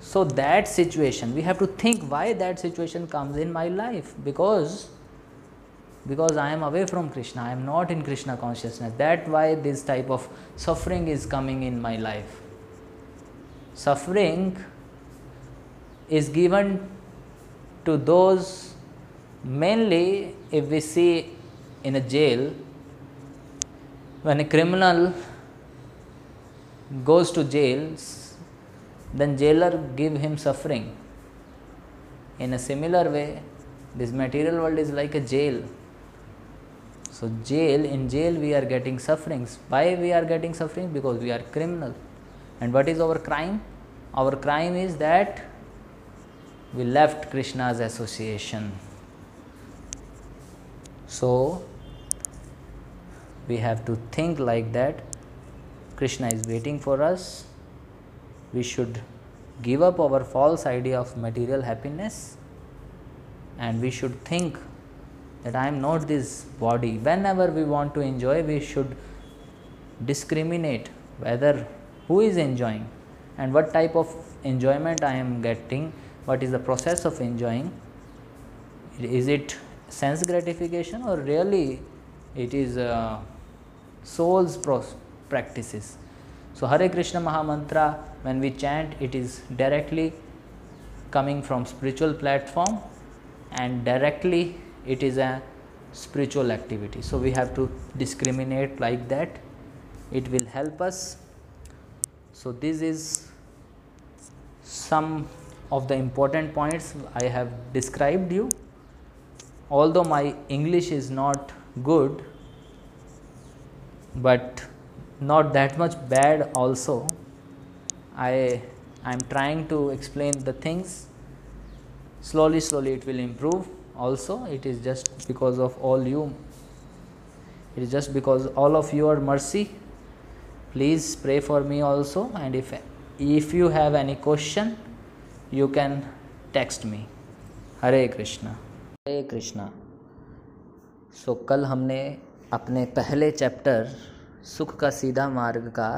So that situation, we have to think why that situation comes in my life. Because I am away from Krishna, I am not in Krishna consciousness. That's why this type of suffering is coming in my life. Suffering is given to those, mainly if we see in a jail, when a criminal goes to jail, then jailer give him suffering. In a similar way, this material world is like a jail. So in jail we are getting sufferings. Why we are getting suffering? Because we are criminal. And what is our crime? Our crime is that we left Krishna's association. So we have to think like that. Krishna is waiting for us. We should give up our false idea of material happiness, and we should think that I am not this body. Whenever we want to enjoy, we should discriminate whether who is enjoying and what type of enjoyment I am getting, what is the process of enjoying. Is it sense gratification, or really it is soul's process? Practices. So Hare Krishna Mahamantra, when we chant, it is directly coming from spiritual platform, and directly it is a spiritual activity. So we have to discriminate like that. It will help us. So this is some of the important points I have described you. Although my English is not good, but not that much bad also. I am trying to explain the things. Slowly it will improve also. It is just because of all of your mercy. Please pray for me also, and if you have any question, you can text me. हरे कृष्णा, हरे कृष्णा। सो कल हमने अपने पहले chapter सुख का सीधा मार्ग का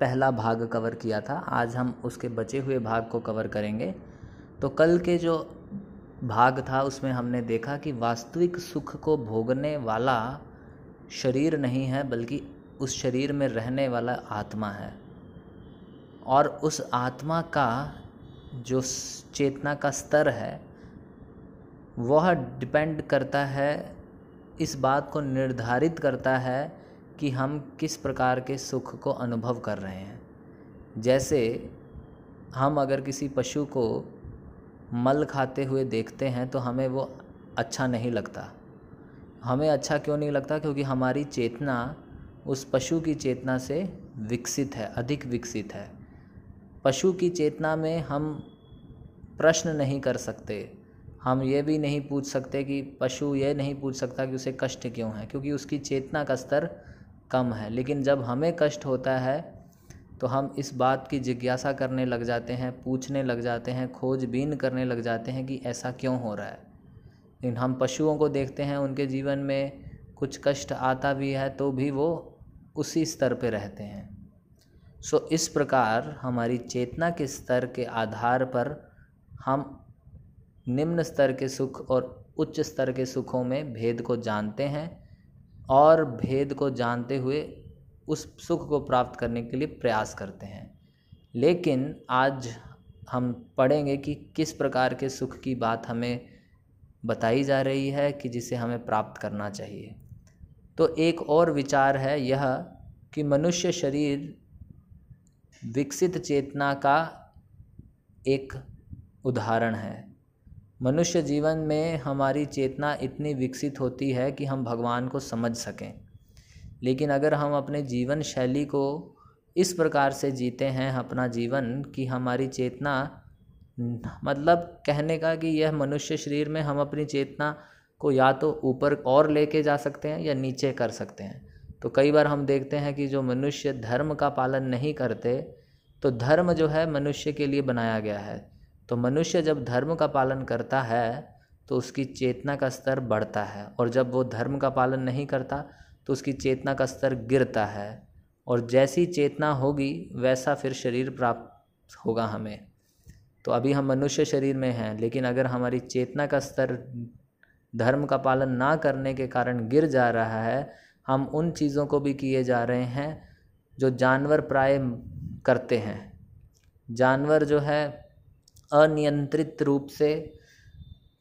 पहला भाग कवर किया था। आज हम उसके बचे हुए भाग को कवर करेंगे। तो कल के जो भाग था उसमें हमने देखा कि वास्तविक सुख को भोगने वाला शरीर नहीं है, बल्कि उस शरीर में रहने वाला आत्मा है, और उस आत्मा का जो चेतना का स्तर है वह डिपेंड करता है, इस बात को निर्धारित करता है कि हम किस प्रकार के सुख को अनुभव कर रहे हैं। जैसे हम अगर किसी पशु को मल खाते हुए देखते हैं तो हमें वो अच्छा नहीं लगता। हमें अच्छा क्यों नहीं लगता? क्योंकि हमारी चेतना उस पशु की चेतना से विकसित है, अधिक विकसित है। पशु की चेतना में हम प्रश्न नहीं कर सकते, हम ये भी नहीं पूछ सकते कि पशु ये नहीं पूछ सकता कि उसे कष्ट क्यों है, क्योंकि उसकी चेतना का स्तर कम है। लेकिन जब हमें कष्ट होता है तो हम इस बात की जिज्ञासा करने लग जाते हैं, पूछने लग जाते हैं, खोजबीन करने लग जाते हैं कि ऐसा क्यों हो रहा है। लेकिन हम पशुओं को देखते हैं, उनके जीवन में कुछ कष्ट आता भी है तो भी वो उसी स्तर पे रहते हैं। सो इस प्रकार हमारी चेतना के स्तर के आधार पर हम निम्न स्तर के सुख और उच्च स्तर के सुखों में भेद को जानते हैं, और भेद को जानते हुए उस सुख को प्राप्त करने के लिए प्रयास करते हैं। लेकिन आज हम पढ़ेंगे कि किस प्रकार के सुख की बात हमें बताई जा रही है कि जिसे हमें प्राप्त करना चाहिए। तो एक और विचार है यह कि मनुष्य शरीर विकसित चेतना का एक उदाहरण है। मनुष्य जीवन में हमारी चेतना इतनी विकसित होती है कि हम भगवान को समझ सकें। लेकिन अगर हम अपने जीवन शैली को इस प्रकार से जीते हैं अपना जीवन कि हमारी चेतना, मतलब कहने का कि यह मनुष्य शरीर में हम अपनी चेतना को या तो ऊपर और लेके जा सकते हैं या नीचे कर सकते हैं। तो कई बार हम देखते हैं कि जो मनुष्य धर्म का पालन नहीं करते, तो धर्म जो है मनुष्य के लिए बनाया गया है, तो मनुष्य जब धर्म का पालन करता है तो उसकी चेतना का स्तर बढ़ता है, और जब वो धर्म का पालन नहीं करता तो उसकी चेतना का स्तर गिरता है, और जैसी चेतना होगी वैसा फिर शरीर प्राप्त होगा हमें। तो अभी हम मनुष्य शरीर में हैं, लेकिन अगर हमारी चेतना का स्तर धर्म का पालन ना करने के कारण गिर जा रहा है, हम उन चीज़ों को भी किए जा रहे हैं जो जानवर प्राय करते हैं। जानवर जो है अनियंत्रित रूप से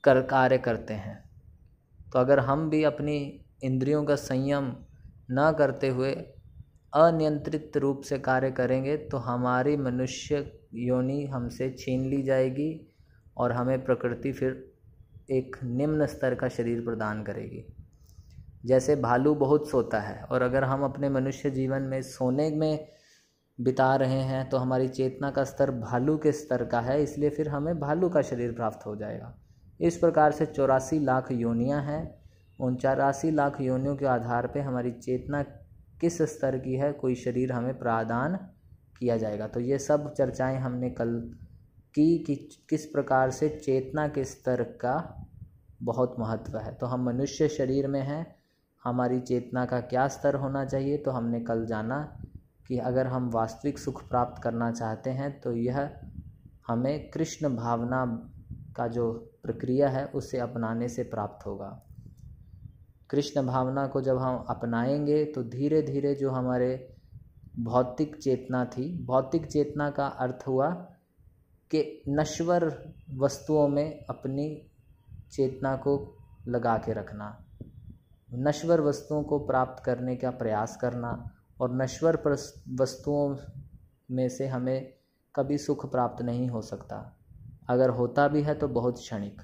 कार्य करते हैं। तो अगर हम भी अपनी इंद्रियों का संयम ना करते हुए अनियंत्रित रूप से कार्य करेंगे तो हमारी मनुष्य योनि हमसे छीन ली जाएगी, और हमें प्रकृति फिर एक निम्न स्तर का शरीर प्रदान करेगी। जैसे भालू बहुत सोता है, और अगर हम अपने मनुष्य जीवन में सोने में बिता रहे हैं तो हमारी चेतना का स्तर भालू के स्तर का है, इसलिए फिर हमें भालू का शरीर प्राप्त हो जाएगा। इस प्रकार से 84 लाख योनियां हैं। उन 84 लाख योनियों के आधार पर हमारी चेतना किस स्तर की है, कोई शरीर हमें प्रदान किया जाएगा। तो ये सब चर्चाएं हमने कल की कि किस प्रकार से चेतना के स्तर का बहुत महत्व है। तो हम मनुष्य शरीर में हैं, हमारी चेतना का क्या स्तर होना चाहिए। तो हमने कल जाना कि अगर हम वास्तविक सुख प्राप्त करना चाहते हैं तो यह हमें कृष्ण भावना का जो प्रक्रिया है उसे अपनाने से प्राप्त होगा। कृष्ण भावना को जब हम अपनाएंगे तो धीरे धीरे जो हमारे भौतिक चेतना थी, भौतिक चेतना का अर्थ हुआ कि नश्वर वस्तुओं में अपनी चेतना को लगा के रखना, नश्वर वस्तुओं को प्राप्त करने का प्रयास करना, और नश्वर वस्तुओं में से हमें कभी सुख प्राप्त नहीं हो सकता, अगर होता भी है तो बहुत क्षणिक,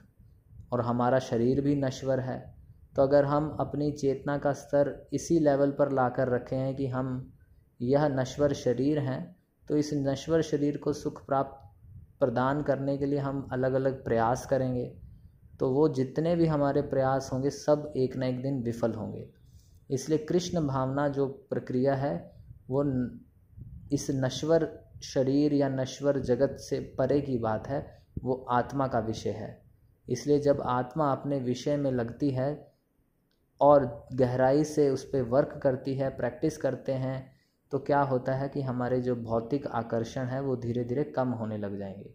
और हमारा शरीर भी नश्वर है। तो अगर हम अपनी चेतना का स्तर इसी लेवल पर लाकर रखें कि हम यह नश्वर शरीर है, तो इस नश्वर शरीर को सुख प्राप्त प्रदान करने के लिए हम अलग अलग प्रयास करेंगे, तो वो जितने भी हमारे प्रयास होंगे सब एक ना एक दिन विफल होंगे। इसलिए कृष्ण भावना जो प्रक्रिया है वो इस नश्वर शरीर या नश्वर जगत से परे की बात है, वो आत्मा का विषय है। इसलिए जब आत्मा अपने विषय में लगती है और गहराई से उस पर वर्क करती है, प्रैक्टिस करते हैं, तो क्या होता है कि हमारे जो भौतिक आकर्षण है वो धीरे धीरे कम होने लग जाएंगे।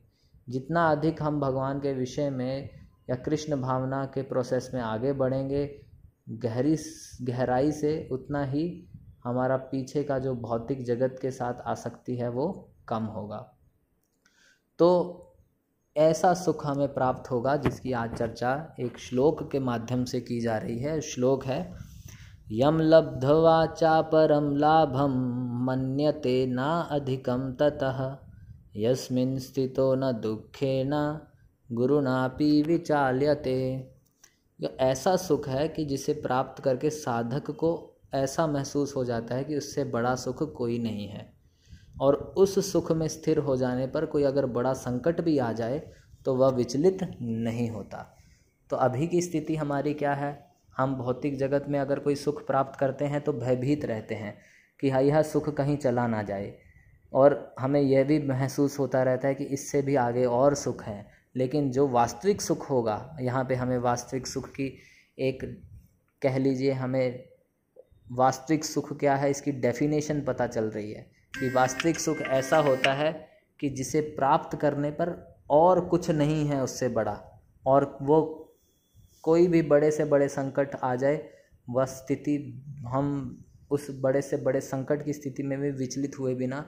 जितना अधिक हम भगवान के विषय में या कृष्ण भावना के प्रोसेस में आगे बढ़ेंगे गहराई से, उतना ही हमारा पीछे का जो भौतिक जगत के साथ आसक्ति है वो कम होगा। तो ऐसा सुख हमें प्राप्त होगा जिसकी आज चर्चा एक श्लोक के माध्यम से की जा रही है। श्लोक है, यम लब्धवा चा परम लाभम मन्यते ना अधिकम ततः, यस्मिन् स्थितो न दुखेन गुरुनापि विचाल्यते। जो ऐसा सुख है कि जिसे प्राप्त करके साधक को ऐसा महसूस हो जाता है कि उससे बड़ा सुख कोई नहीं है, और उस सुख में स्थिर हो जाने पर कोई अगर बड़ा संकट भी आ जाए तो वह विचलित नहीं होता। तो अभी की स्थिति हमारी क्या है, हम भौतिक जगत में अगर कोई सुख प्राप्त करते हैं तो भयभीत रहते हैं कि यह सुख कहीं चला ना जाए, और हमें यह भी महसूस होता रहता है कि इससे भी आगे और सुख है। लेकिन जो वास्तविक सुख होगा, यहाँ पे हमें वास्तविक सुख की एक कह लीजिए, हमें वास्तविक सुख क्या है इसकी डेफिनेशन पता चल रही है कि वास्तविक सुख ऐसा होता है कि जिसे प्राप्त करने पर और कुछ नहीं है उससे बड़ा, और वो कोई भी बड़े से बड़े संकट आ जाए वह स्थिति, हम उस बड़े से बड़े संकट की स्थिति में भी विचलित हुए बिना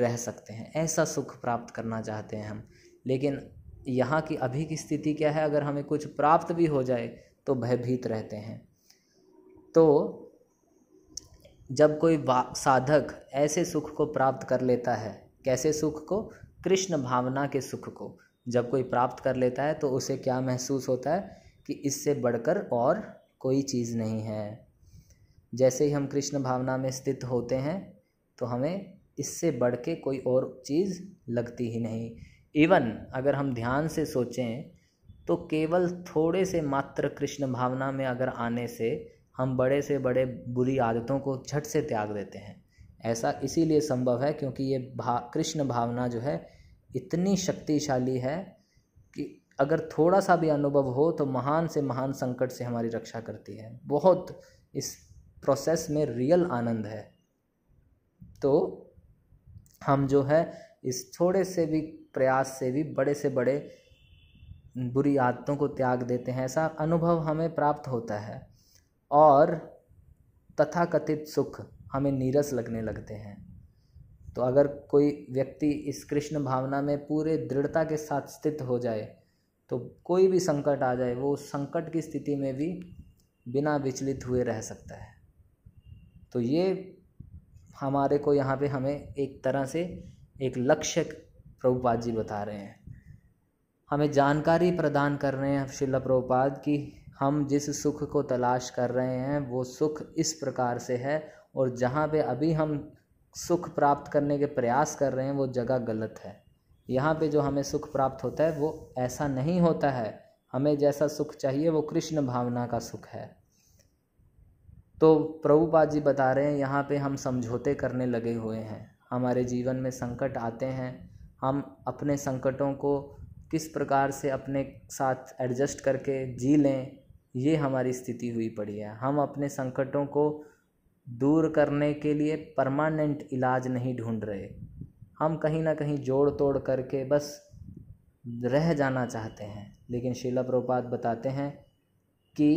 रह सकते हैं। ऐसा सुख प्राप्त करना चाहते हैं हम। लेकिन यहाँ की अभी की स्थिति क्या है, अगर हमें कुछ प्राप्त भी हो जाए तो भयभीत रहते हैं। तो जब कोई साधक ऐसे सुख को प्राप्त कर लेता है, कैसे सुख को, कृष्ण भावना के सुख को जब कोई प्राप्त कर लेता है तो उसे क्या महसूस होता है कि इससे बढ़कर और कोई चीज़ नहीं है। जैसे ही हम कृष्ण भावना में स्थित होते हैं तो हमें इससे बढ़ के कोई और चीज़ लगती ही नहीं। इवन अगर हम ध्यान से सोचें तो केवल थोड़े से मात्र कृष्ण भावना में अगर आने से हम बड़े से बड़े बुरी आदतों को झट से त्याग देते हैं। ऐसा इसीलिए संभव है क्योंकि ये कृष्ण भावना जो है इतनी शक्तिशाली है कि अगर थोड़ा सा भी अनुभव हो तो महान से महान संकट से हमारी रक्षा करती है। बहुत इस प्रोसेस में रियल आनंद है। तो हम जो है इस थोड़े से भी प्रयास से भी बड़े से बड़े बुरी आदतों को त्याग देते हैं, ऐसा अनुभव हमें प्राप्त होता है। और तथाकथित सुख हमें नीरस लगने लगते हैं। तो अगर कोई व्यक्ति इस कृष्ण भावना में पूरे दृढ़ता के साथ स्थित हो जाए तो कोई भी संकट आ जाए वो संकट की स्थिति में भी बिना विचलित हुए रह सकता है। तो ये हमारे को यहाँ पे हमें एक तरह से एक लक्ष्य प्रभुपाद जी बता रहे हैं, हमें जानकारी प्रदान कर रहे हैं श्रील प्रभुपाद कि हम जिस सुख को तलाश कर रहे हैं वो सुख इस प्रकार से है, और जहाँ पे अभी हम सुख प्राप्त करने के प्रयास कर रहे हैं वो जगह गलत है। यहाँ पे जो हमें सुख प्राप्त होता है वो ऐसा नहीं होता है। हमें जैसा सुख चाहिए वो कृष्ण भावना का सुख है। तो प्रभुपाद जी बता रहे हैं यहाँ पे हम समझौते करने लगे हुए हैं। हमारे जीवन में संकट आते हैं, हम अपने संकटों को किस प्रकार से अपने साथ एडजस्ट करके जी लें, ये हमारी स्थिति हुई पड़ी है। हम अपने संकटों को दूर करने के लिए परमानेंट इलाज नहीं ढूंढ रहे, हम कहीं ना कहीं जोड़ तोड़ करके बस रह जाना चाहते हैं। लेकिन श्रील प्रभुपाद बताते हैं कि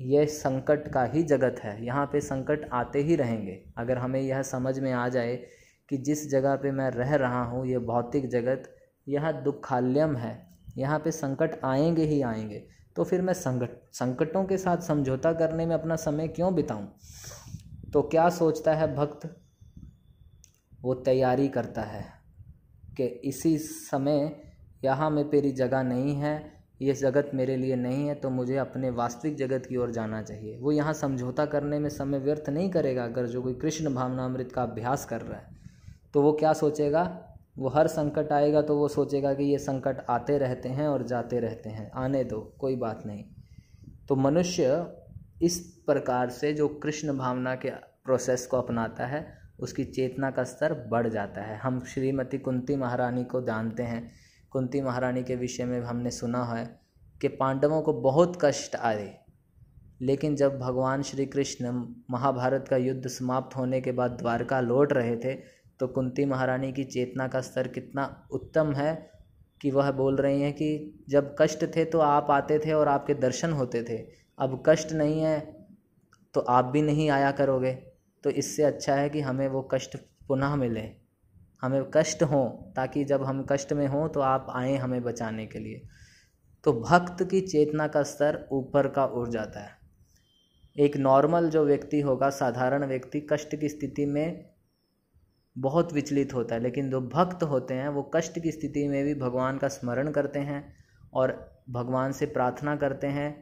यह संकट का ही जगत है, यहाँ पे संकट आते ही रहेंगे। अगर हमें यह समझ में आ जाए कि जिस जगह पे मैं रह रहा हूँ यह भौतिक जगत, यह दुखालयम है, यहाँ पे संकट आएंगे ही आएंगे, तो फिर मैं संकटों के साथ समझौता करने में अपना समय क्यों बिताऊँ। तो क्या सोचता है भक्त, वो तैयारी करता है कि इसी समय यहाँ में मेरी जगह नहीं है, ये जगत मेरे लिए नहीं है, तो मुझे अपने वास्तविक जगत की ओर जाना चाहिए। वो यहाँ समझौता करने में समय व्यर्थ नहीं करेगा। अगर जो कोई कृष्ण भावनामृत का अभ्यास कर रहा है तो वो क्या सोचेगा, वो हर संकट आएगा तो वो सोचेगा कि ये संकट आते रहते हैं और जाते रहते हैं, आने दो, कोई बात नहीं। तो मनुष्य इस प्रकार से जो कृष्ण भावना के प्रोसेस को अपनाता है उसकी चेतना का स्तर बढ़ जाता है। हम श्रीमती कुंती महारानी को जानते हैं, कुंती महारानी के विषय में हमने सुना है कि पांडवों को बहुत कष्ट आए, लेकिन जब भगवान श्री कृष्ण महाभारत का युद्ध समाप्त होने के बाद द्वारका लौट रहे थे तो कुंती महारानी की चेतना का स्तर कितना उत्तम है कि वह बोल रही हैं कि जब कष्ट थे तो आप आते थे और आपके दर्शन होते थे, अब कष्ट नहीं है तो आप भी नहीं आया करोगे, तो इससे अच्छा है कि हमें वो कष्ट पुनः मिले, हमें कष्ट हो, ताकि जब हम कष्ट में हों तो आप आएँ हमें बचाने के लिए। तो भक्त की चेतना का स्तर ऊपर का उड़ जाता है। एक नॉर्मल जो व्यक्ति होगा, साधारण व्यक्ति, कष्ट की स्थिति में बहुत विचलित होता है, लेकिन जो भक्त होते हैं वो कष्ट की स्थिति में भी भगवान का स्मरण करते हैं और भगवान से प्रार्थना करते हैं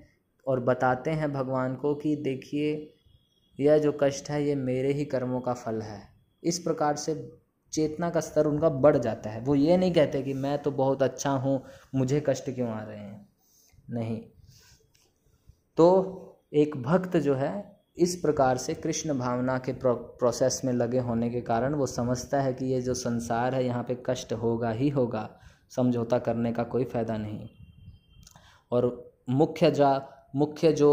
और बताते हैं भगवान को कि देखिए यह जो कष्ट है ये मेरे ही कर्मों का फल है। इस प्रकार से चेतना का स्तर उनका बढ़ जाता है। वो ये नहीं कहते कि मैं तो बहुत अच्छा हूँ, मुझे कष्ट क्यों आ रहे हैं, नहीं। तो एक भक्त जो है इस प्रकार से कृष्ण भावना के प्रोसेस में लगे होने के कारण वो समझता है कि ये जो संसार है यहाँ पे कष्ट होगा ही होगा, समझौता करने का कोई फ़ायदा नहीं। और मुख्य जो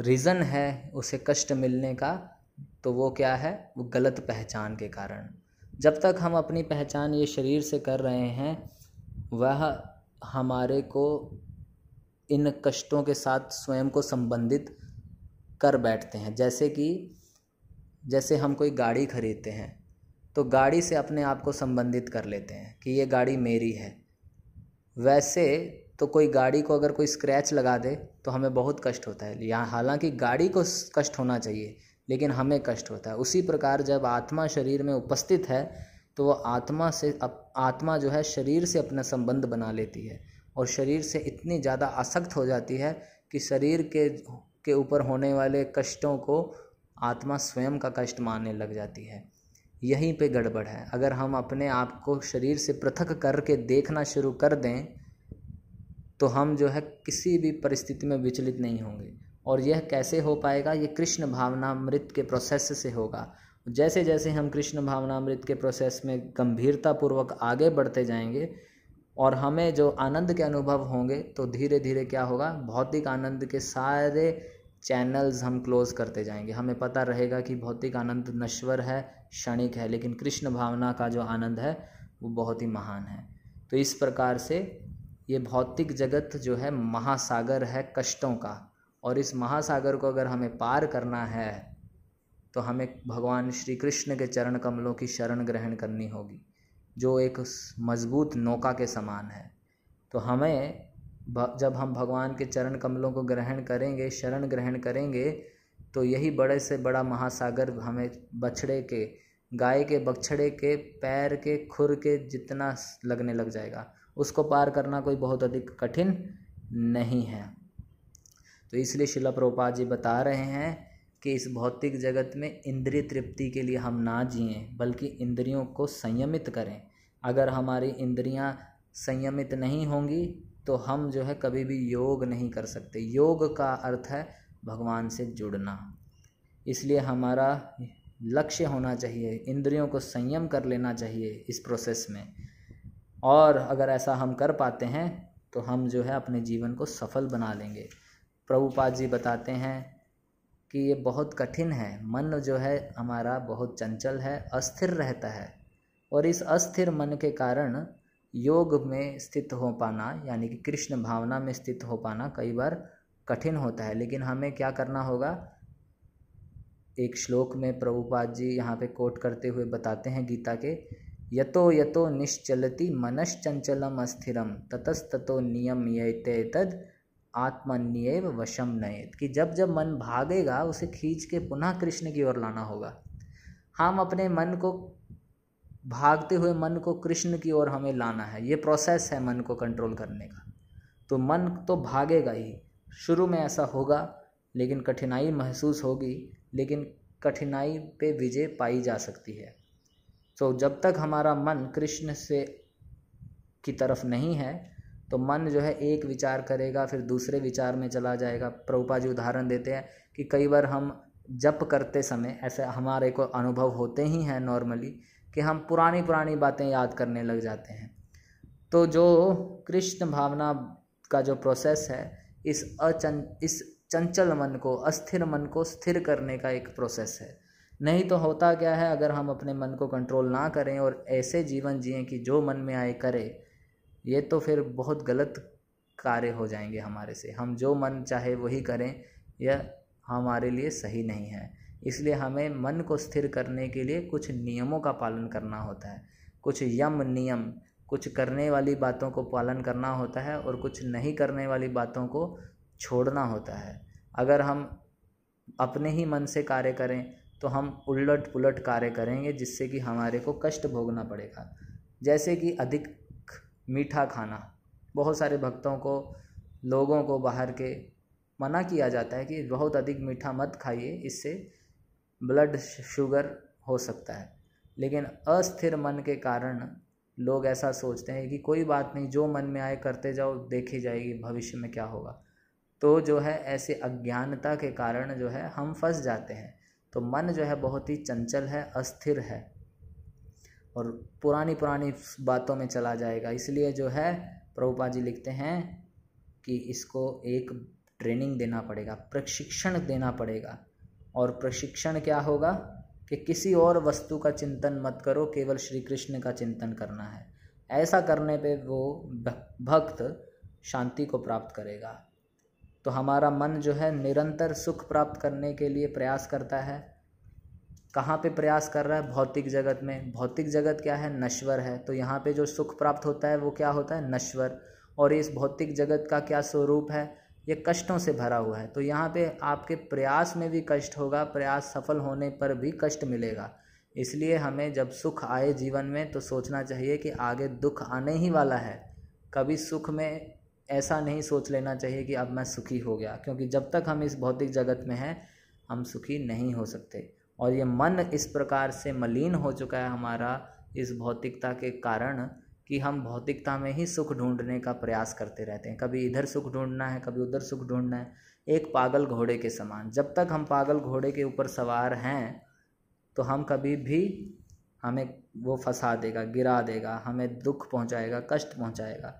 रीज़न है उसे कष्ट मिलने का, तो वो क्या है, वो गलत पहचान के कारण। जब तक हम अपनी पहचान ये शरीर से कर रहे हैं वह हमारे को इन कष्टों के साथ स्वयं को संबंधित कर बैठते हैं। जैसे हम कोई गाड़ी खरीदते हैं तो गाड़ी से अपने आप को संबंधित कर लेते हैं कि ये गाड़ी मेरी है। वैसे तो कोई गाड़ी को अगर कोई स्क्रैच लगा दे तो हमें बहुत कष्ट होता है, यहाँ हालांकि गाड़ी को कष्ट होना चाहिए लेकिन हमें कष्ट होता है। उसी प्रकार जब आत्मा शरीर में उपस्थित है तो वह आत्मा जो है शरीर से अपना संबंध बना लेती है और शरीर से इतनी ज़्यादा आसक्त हो जाती है कि शरीर के ऊपर होने वाले कष्टों को आत्मा स्वयं का कष्ट मानने लग जाती है। यहीं पे गड़बड़ है। अगर हम अपने आप को शरीर से पृथक करके देखना शुरू कर दें तो हम जो है किसी भी परिस्थिति में विचलित नहीं होंगे। और यह कैसे हो पाएगा, ये कृष्ण भावनामृत के प्रोसेस से होगा। जैसे जैसे हम कृष्ण भावनामृत के प्रोसेस में गंभीरतापूर्वक आगे बढ़ते जाएंगे और हमें जो आनंद के अनुभव होंगे तो धीरे धीरे क्या होगा, भौतिक आनंद के सारे चैनल्स हम क्लोज करते जाएंगे। हमें पता रहेगा कि भौतिक आनंद नश्वर है, क्षणिक है, लेकिन कृष्ण भावना का जो आनंद है वो बहुत ही महान है। तो इस प्रकार से ये भौतिक जगत जो है महासागर है कष्टों का, और इस महासागर को अगर हमें पार करना है तो हमें भगवान श्री कृष्ण के चरण कमलों की शरण ग्रहण करनी होगी, जो एक मजबूत नौका के समान है। तो हमें जब हम भगवान के चरण कमलों को ग्रहण करेंगे, शरण ग्रहण करेंगे, तो यही बड़े से बड़ा महासागर हमें बछड़े के, गाय के बछड़े के पैर के खुर के जितना लगने लग जाएगा। उसको पार करना कोई बहुत अधिक कठिन नहीं है। तो इसलिए शिला प्रभुपाद जी बता रहे हैं कि इस भौतिक जगत में इंद्रिय तृप्ति के लिए हम ना जिएं, बल्कि इंद्रियों को संयमित करें। अगर हमारी इंद्रियां संयमित नहीं होंगी तो हम जो है कभी भी योग नहीं कर सकते। योग का अर्थ है भगवान से जुड़ना। इसलिए हमारा लक्ष्य होना चाहिए, इंद्रियों को संयम कर लेना चाहिए इस प्रोसेस में। और अगर ऐसा हम कर पाते हैं तो हम जो है अपने जीवन को सफल बना लेंगे। प्रभुपाद जी बताते हैं कि ये बहुत कठिन है। मन जो है हमारा बहुत चंचल है, अस्थिर रहता है, और इस अस्थिर मन के कारण योग में स्थित हो पाना, यानी कि कृष्ण भावना में स्थित हो पाना कई बार कठिन होता है। लेकिन हमें क्या करना होगा, एक श्लोक में प्रभुपाद जी यहाँ पे कोट करते हुए बताते हैं गीता के, यतो यतो निश्चलति मनश्चंचलम अस्थिरम ततस्ततो नियम यते तद आत्मन्येव वशम नयेत, कि जब जब मन भागेगा उसे खींच के पुनः कृष्ण की ओर लाना होगा। हम अपने मन को, भागते हुए मन को कृष्ण की ओर हमें लाना है। ये प्रोसेस है मन को कंट्रोल करने का। तो मन तो भागेगा ही। शुरू में ऐसा होगा लेकिन कठिनाई महसूस होगी, लेकिन कठिनाई पे विजय पाई जा सकती है। तो जब तक हमारा मन कृष्ण से की तरफ नहीं है तो मन जो है एक विचार करेगा फिर दूसरे विचार में चला जाएगा। प्रभुपा जी उदाहरण देते हैं कि कई बार हम जप करते समय ऐसे हमारे को अनुभव होते ही हैं नॉर्मली कि हम पुरानी बातें याद करने लग जाते हैं। तो जो कृष्ण भावना का जो प्रोसेस है इस चंचल मन को, अस्थिर मन को स्थिर करने का एक प्रोसेस है। नहीं तो होता क्या है, अगर हम अपने मन को कंट्रोल ना करें और ऐसे जीवन जिएं कि जो मन में आए करे, ये तो फिर बहुत गलत कार्य हो जाएंगे हमारे से। हम जो मन चाहे वही करें, यह हमारे लिए सही नहीं है। इसलिए हमें मन को स्थिर करने के लिए कुछ नियमों का पालन करना होता है, कुछ यम नियम, कुछ करने वाली बातों को पालन करना होता है और कुछ नहीं करने वाली बातों को छोड़ना होता है। अगर हम अपने ही मन से कार्य करें तो हम उलट पुलट कार्य करेंगे जिससे कि हमारे को कष्ट भोगना पड़ेगा। जैसे कि अधिक मीठा खाना, बहुत सारे भक्तों को, लोगों को बाहर के मना किया जाता है कि बहुत अधिक मीठा मत खाइए, इससे ब्लड शुगर हो सकता है। लेकिन अस्थिर मन के कारण लोग ऐसा सोचते हैं कि कोई बात नहीं, जो मन में आए करते जाओ, देखी जाएगी भविष्य में क्या होगा। तो जो है ऐसे अज्ञानता के कारण जो है हम फंस जाते हैं। तो मन जो है बहुत ही चंचल है, अस्थिर है और पुरानी बातों में चला जाएगा। इसलिए जो है प्रभुपाद जी लिखते हैं कि इसको एक ट्रेनिंग देना पड़ेगा, प्रशिक्षण देना पड़ेगा। और प्रशिक्षण क्या होगा कि किसी और वस्तु का चिंतन मत करो, केवल श्री कृष्ण का चिंतन करना है। ऐसा करने पे वो भक्त शांति को प्राप्त करेगा। तो हमारा मन जो है निरंतर सुख प्राप्त करने के लिए प्रयास करता है। कहाँ पे प्रयास कर रहा है? भौतिक जगत में। भौतिक जगत क्या है? नश्वर है। तो यहाँ पे जो सुख प्राप्त होता है वो क्या होता है? नश्वर। और इस भौतिक जगत का क्या स्वरूप है? ये कष्टों से भरा हुआ है। तो यहाँ पे आपके प्रयास में भी कष्ट होगा, प्रयास सफल होने पर भी कष्ट मिलेगा। इसलिए हमें जब सुख आए जीवन में तो सोचना चाहिए कि आगे दुख आने ही वाला है। कभी सुख में ऐसा नहीं सोच लेना चाहिए कि अब मैं सुखी हो गया, क्योंकि जब तक हम इस भौतिक जगत में हैं हम सुखी नहीं हो सकते। और ये मन इस प्रकार से मलिन हो चुका है हमारा इस भौतिकता के कारण कि हम भौतिकता में ही सुख ढूंढने का प्रयास करते रहते हैं। कभी इधर सुख ढूंढना है, कभी उधर सुख ढूंढना है, एक पागल घोड़े के समान। जब तक हम पागल घोड़े के ऊपर सवार हैं तो हम कभी भी, हमें वो फंसा देगा, गिरा देगा, हमें दुख पहुंचाएगा, कष्ट पहुंचाएगा।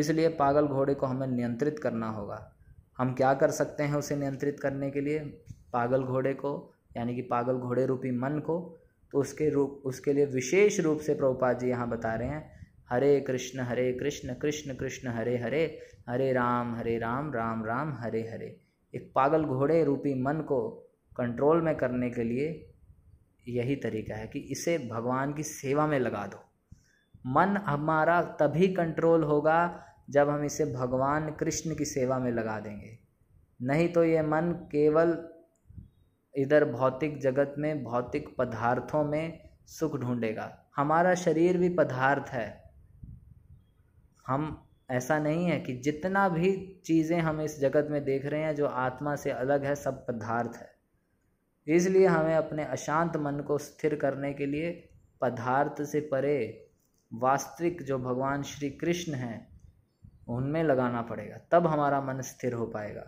इसलिए पागल घोड़े को हमें नियंत्रित करना होगा। हम क्या कर सकते हैं उसे नियंत्रित करने के लिए? पागल घोड़े को, यानी कि पागल घोड़े रूपी मन को, तो उसके लिए विशेष रूप से प्रभुपाद जी यहाँ बता रहे हैं, हरे कृष्ण कृष्ण कृष्ण हरे हरे, हरे राम राम राम हरे हरे। एक पागल घोड़े रूपी मन को कंट्रोल में करने के लिए यही तरीका है कि इसे भगवान की सेवा में लगा दो। मन हमारा तभी कंट्रोल होगा जब हम इसे भगवान कृष्ण की सेवा में लगा देंगे। नहीं तो ये मन केवल इधर भौतिक जगत में, भौतिक पदार्थों में सुख ढूंढेगा। हमारा शरीर भी पदार्थ है। हम, ऐसा नहीं है कि जितना भी चीज़ें हम इस जगत में देख रहे हैं जो आत्मा से अलग है, सब पदार्थ है। इसलिए हमें अपने अशांत मन को स्थिर करने के लिए पदार्थ से परे वास्तविक जो भगवान श्री कृष्ण हैं उनमें लगाना पड़ेगा, तब हमारा मन स्थिर हो पाएगा।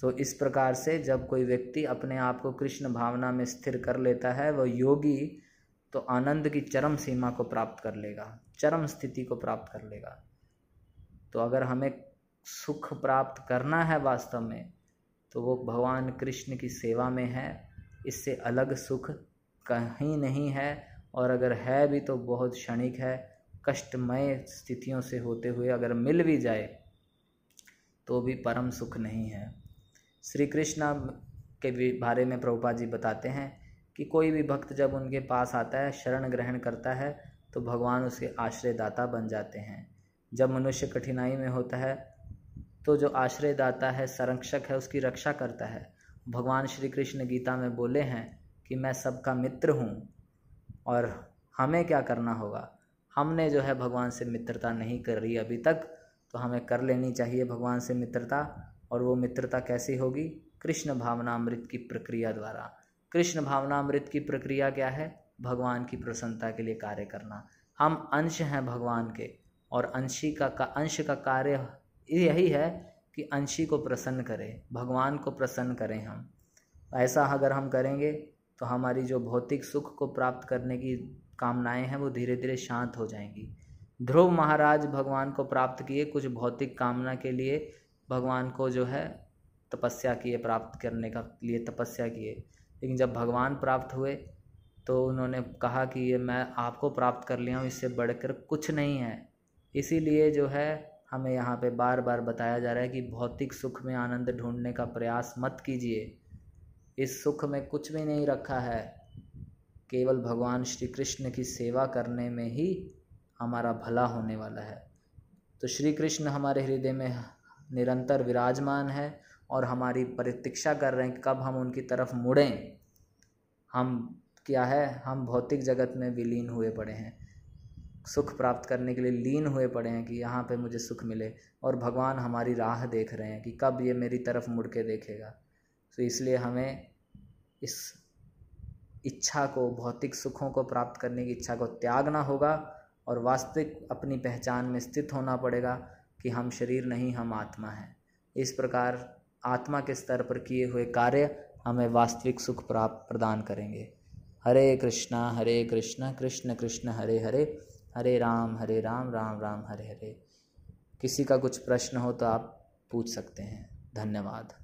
तो इस प्रकार से जब कोई व्यक्ति अपने आप को कृष्ण भावना में स्थिर कर लेता है, वह योगी तो आनंद की चरम सीमा को प्राप्त कर लेगा, चरम स्थिति को प्राप्त कर लेगा। तो अगर हमें सुख प्राप्त करना है वास्तव में तो वो भगवान कृष्ण की सेवा में है। इससे अलग सुख कहीं नहीं है, और अगर है भी तो बहुत क्षणिक है। कष्टमय स्थितियों से होते हुए अगर मिल भी जाए तो भी परम सुख नहीं है। श्री कृष्ण के बारे में प्रभुपाद जी बताते हैं कि कोई भी भक्त जब उनके पास आता है, शरण ग्रहण करता है, तो भगवान उसके आश्रयदाता बन जाते हैं। जब मनुष्य कठिनाई में होता है तो जो आश्रयदाता है, संरक्षक है, उसकी रक्षा करता है। भगवान श्री कृष्ण गीता में बोले हैं कि मैं सबका मित्र हूँ। और हमें क्या करना होगा? हमने जो है भगवान से मित्रता नहीं करी अभी तक, तो हमें कर लेनी चाहिए भगवान से मित्रता। और वो मित्रता कैसी होगी? कृष्ण भावनामृत की प्रक्रिया द्वारा। कृष्ण भावनामृत की प्रक्रिया क्या है? भगवान की प्रसन्नता के लिए कार्य करना। हम अंश हैं भगवान के, और अंश का कार्य यही है कि अंशी को प्रसन्न करें, भगवान को प्रसन्न करें। हम ऐसा अगर हम करेंगे तो हमारी जो भौतिक सुख को प्राप्त करने की कामनाएं हैं वो धीरे धीरे शांत हो जाएंगी। ध्रुव महाराज भगवान को प्राप्त किए, कुछ भौतिक कामना के लिए भगवान को जो है तपस्या किए, प्राप्त करने का लिए तपस्या किए, लेकिन जब भगवान प्राप्त हुए तो उन्होंने कहा कि ये मैं आपको प्राप्त कर लिया हूँ, इससे बढ़कर कुछ नहीं है। इसीलिए जो है हमें यहाँ पे बार बार बताया जा रहा है कि भौतिक सुख में आनंद ढूंढने का प्रयास मत कीजिए। इस सुख में कुछ भी नहीं रखा है, केवल भगवान श्री कृष्ण की सेवा करने में ही हमारा भला होने वाला है। तो श्री कृष्ण हमारे हृदय में निरंतर विराजमान है और हमारी प्रतीक्षा कर रहे हैं कि कब हम उनकी तरफ मुड़ें। हम क्या है, हम भौतिक जगत में विलीन हुए पड़े हैं, सुख प्राप्त करने के लिए लीन हुए पड़े हैं कि यहाँ पे मुझे सुख मिले, और भगवान हमारी राह देख रहे हैं कि कब ये मेरी तरफ मुड़ के देखेगा। तो इसलिए हमें इस इच्छा को, भौतिक सुखों को प्राप्त करने की इच्छा को त्यागना होगा और वास्तविक अपनी पहचान में स्थित होना पड़ेगा कि हम शरीर नहीं, हम आत्मा हैं। इस प्रकार आत्मा के स्तर पर किए हुए कार्य हमें वास्तविक सुख प्राप्त प्रदान करेंगे। हरे कृष्णा कृष्ण कृष्ण हरे हरे, हरे राम राम राम हरे हरे। किसी का कुछ प्रश्न हो तो आप पूछ सकते हैं। धन्यवाद।